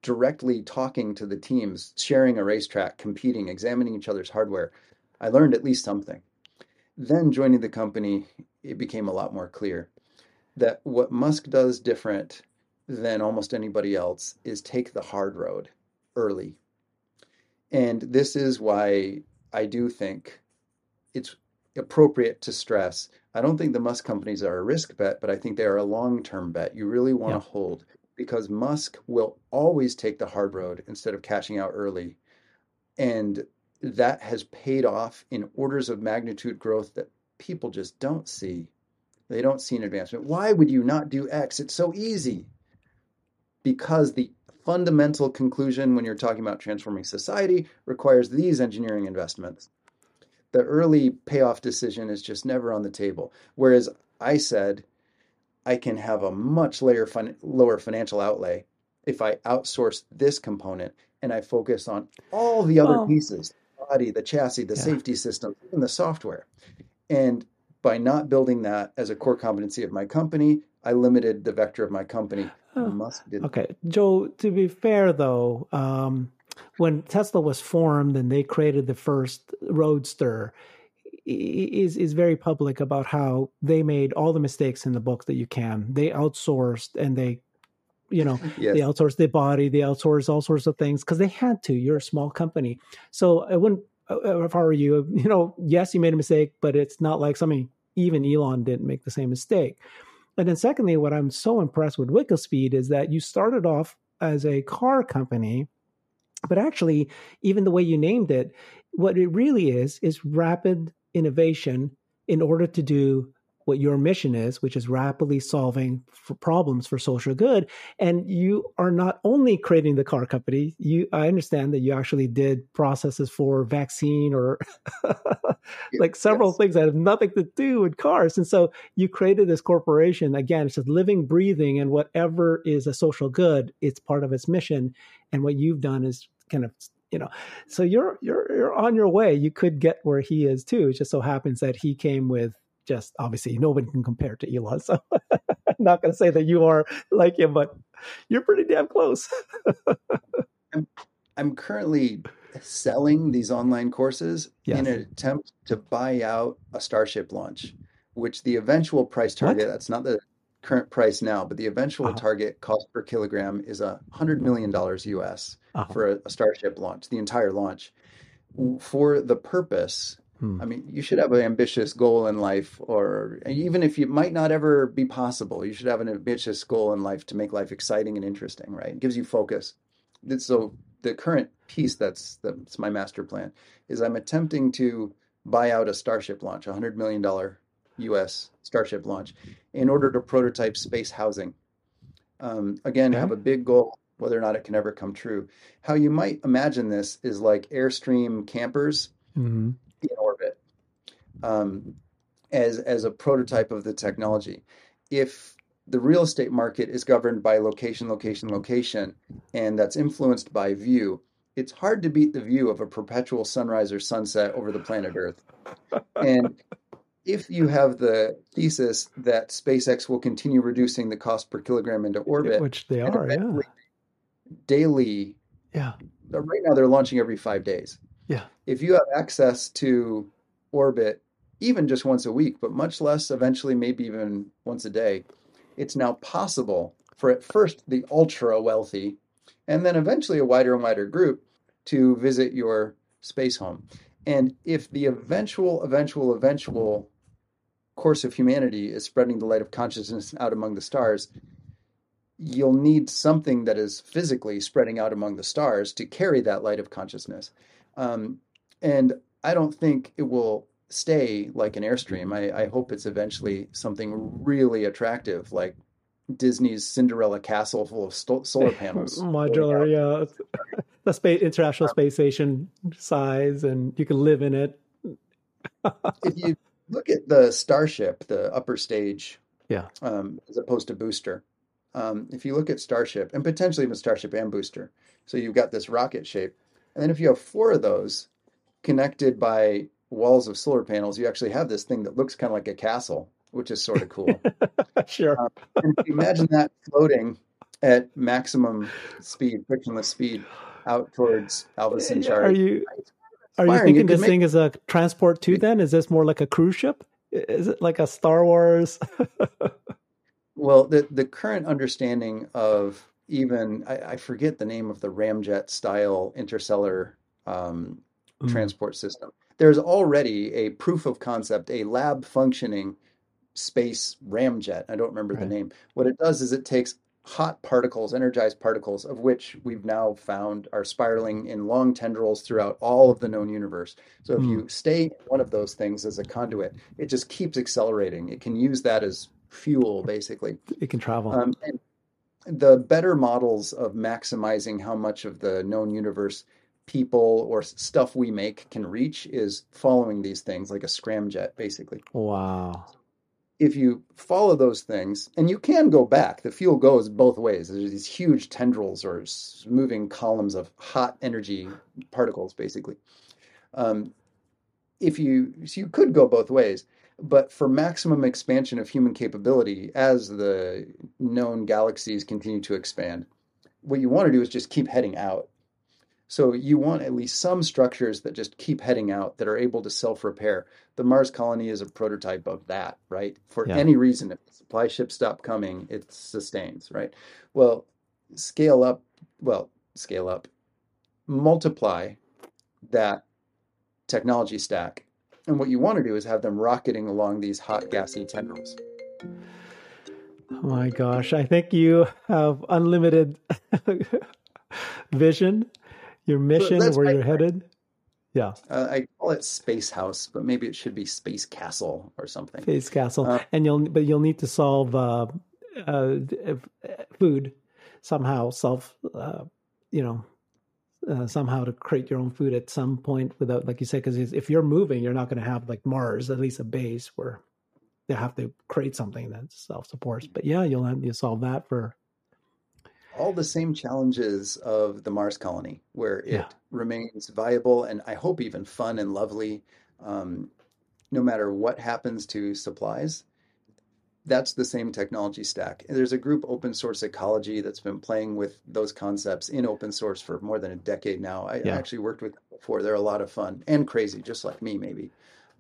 directly talking to the teams, sharing a racetrack, competing, examining each other's hardware, I learned at least something. Then joining the company, it became a lot more clear that what Musk does different than almost anybody else is take the hard road early. And this is why I do think it's appropriate to stress. I don't think the Musk companies are a risk bet, but I think they are a long-term bet. You really want to hold, because Musk will always take the hard road instead of cashing out early. And that has paid off in orders of magnitude growth that people just don't see. They don't see an advancement. Why would you not do X? It's so easy. Because the fundamental conclusion when you're talking about transforming society requires these engineering investments. The early payoff decision is just never on the table. Whereas I said, I can have a much lower financial outlay if I outsource this component and I focus on all the other pieces, the body, the chassis, the safety system, even the software. And by not building that as a core competency of my company, I limited the vector of my company. Musk did. Okay. Joe, to be fair, though, when Tesla was formed and they created the first Roadster, is very public about how they made all the mistakes in the book that you can. They outsourced and they outsourced the body, they outsourced all sorts of things because they had to. You're a small company. So I wouldn't, if I were you, yes, you made a mistake, but it's not like something, even Elon didn't make the same mistake. And then secondly, what I'm so impressed with Wikispeed is that you started off as a car company, but actually, even the way you named it, what it really is rapid innovation in order to do what your mission is, which is rapidly solving for problems for social good. And you are not only creating the car company, I understand that you actually did processes for vaccine or several things that have nothing to do with cars. And so you created this corporation. Again, it's just living, breathing, and whatever is a social good, it's part of its mission. And what you've done is kind of you know, so you're on your way. You could get where he is too. It just so happens that he came with just obviously nobody can compare to Elon. So I'm not going to say that you are like him, but you're pretty damn close. I'm currently selling these online courses in an attempt to buy out a Starship launch, which the eventual price target, that's not the current price now, but the eventual target cost per kilogram is $100 million US for a Starship launch, the entire launch. For the purpose, I mean, you should have an ambitious goal in life, or even if you might not ever be possible, you should have an ambitious goal in life to make life exciting and interesting, right? It gives you focus. So the current piece that's my master plan is I'm attempting to buy out a Starship launch, $100 million US Starship launch, in order to prototype space housing. Again, have a big goal, whether or not it can ever come true. How you might imagine this is like Airstream campers in orbit as a prototype of the technology. If the real estate market is governed by location, and that's influenced by view, it's hard to beat the view of a perpetual sunrise or sunset over the planet Earth. And if you have the thesis that SpaceX will continue reducing the cost per kilogram into orbit, which they are, daily, right now they're launching every 5 days. If you have access to orbit, even just once a week, but much less eventually, maybe even once a day, it's now possible for at first the ultra wealthy, and then eventually a wider and wider group, to visit your space home. And if the eventual course of humanity is spreading the light of consciousness out among the stars, you'll need something that is physically spreading out among the stars to carry that light of consciousness. And I don't think it will stay like an Airstream. I hope it's eventually something really attractive, like Disney's Cinderella Castle full of solar panels. Modular, the International Space Station size, and you can live in it. If you look at the Starship, the upper stage, as opposed to booster, if you look at Starship, and potentially even Starship and booster, so you've got this rocket shape, and then if you have four of those connected by walls of solar panels, you actually have this thing that looks kind of like a castle, which is sort of cool. And if you imagine that floating at maximum speed, frictionless speed, out towards Alpha Centauri. Are you thinking this thing is a transport too? Then is this more like a cruise ship? Is it like a Star Wars? Well, the current understanding of even I forget the name of the ramjet style interstellar transport system. There's already a proof of concept, a lab functioning space ramjet. I don't remember the name. What it does is it takes hot particles, energized particles, of which we've now found are spiraling in long tendrils throughout all of the known universe. So if you stay in one of those things as a conduit, it just keeps accelerating. It can use that as fuel, basically. It can travel. And the better models of maximizing how much of the known universe people or stuff we make can reach is following these things like a scramjet, basically. Wow. If you follow those things, and you can go back, the fuel goes both ways. There's these huge tendrils or moving columns of hot energy particles, basically. So you could go both ways, but for maximum expansion of human capability, as the known galaxies continue to expand, what you want to do is just keep heading out. So you want at least some structures that just keep heading out, that are able to self-repair. The Mars colony is a prototype of that, right? For any reason, if the supply ships stop coming, it sustains, right? Well, scale up, multiply that technology stack. And what you want to do is have them rocketing along these hot, gassy tendrils. Oh my gosh, I think you have unlimited vision. Your mission, so where you're headed. Yeah. I call it Space House, but maybe it should be Space Castle or something. Space Castle. And you'll need to solve food somehow, somehow to create your own food at some point without, like you said, because if you're moving, you're not going to have like Mars, at least a base where they have to create something that self-supports. But yeah, you'll solve that for all the same challenges of the Mars colony, where it remains viable and I hope even fun and lovely, no matter what happens to supplies. That's the same technology stack. And there's a group, Open Source Ecology, that's been playing with those concepts in open source for more than a decade now. I actually worked with them before. They're a lot of fun and crazy, just like me, maybe.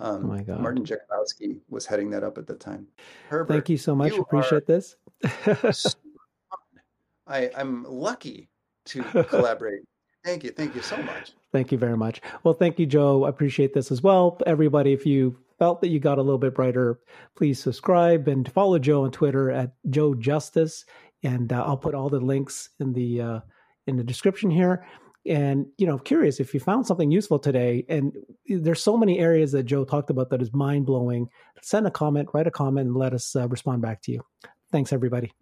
Oh my God. Martin Jankowski was heading that up at the time. Herbert, thank you so much. You appreciate this. I'm lucky to collaborate. Thank you. Thank you so much. Thank you very much. Well, thank you, Joe. I appreciate this as well. Everybody, if you felt that you got a little bit brighter, please subscribe and follow Joe on Twitter at Joe Justice. And I'll put all the links in the description here. And, you know, curious if you found something useful today, and there's so many areas that Joe talked about that is mind blowing, send a comment, write a comment, and let us respond back to you. Thanks, everybody.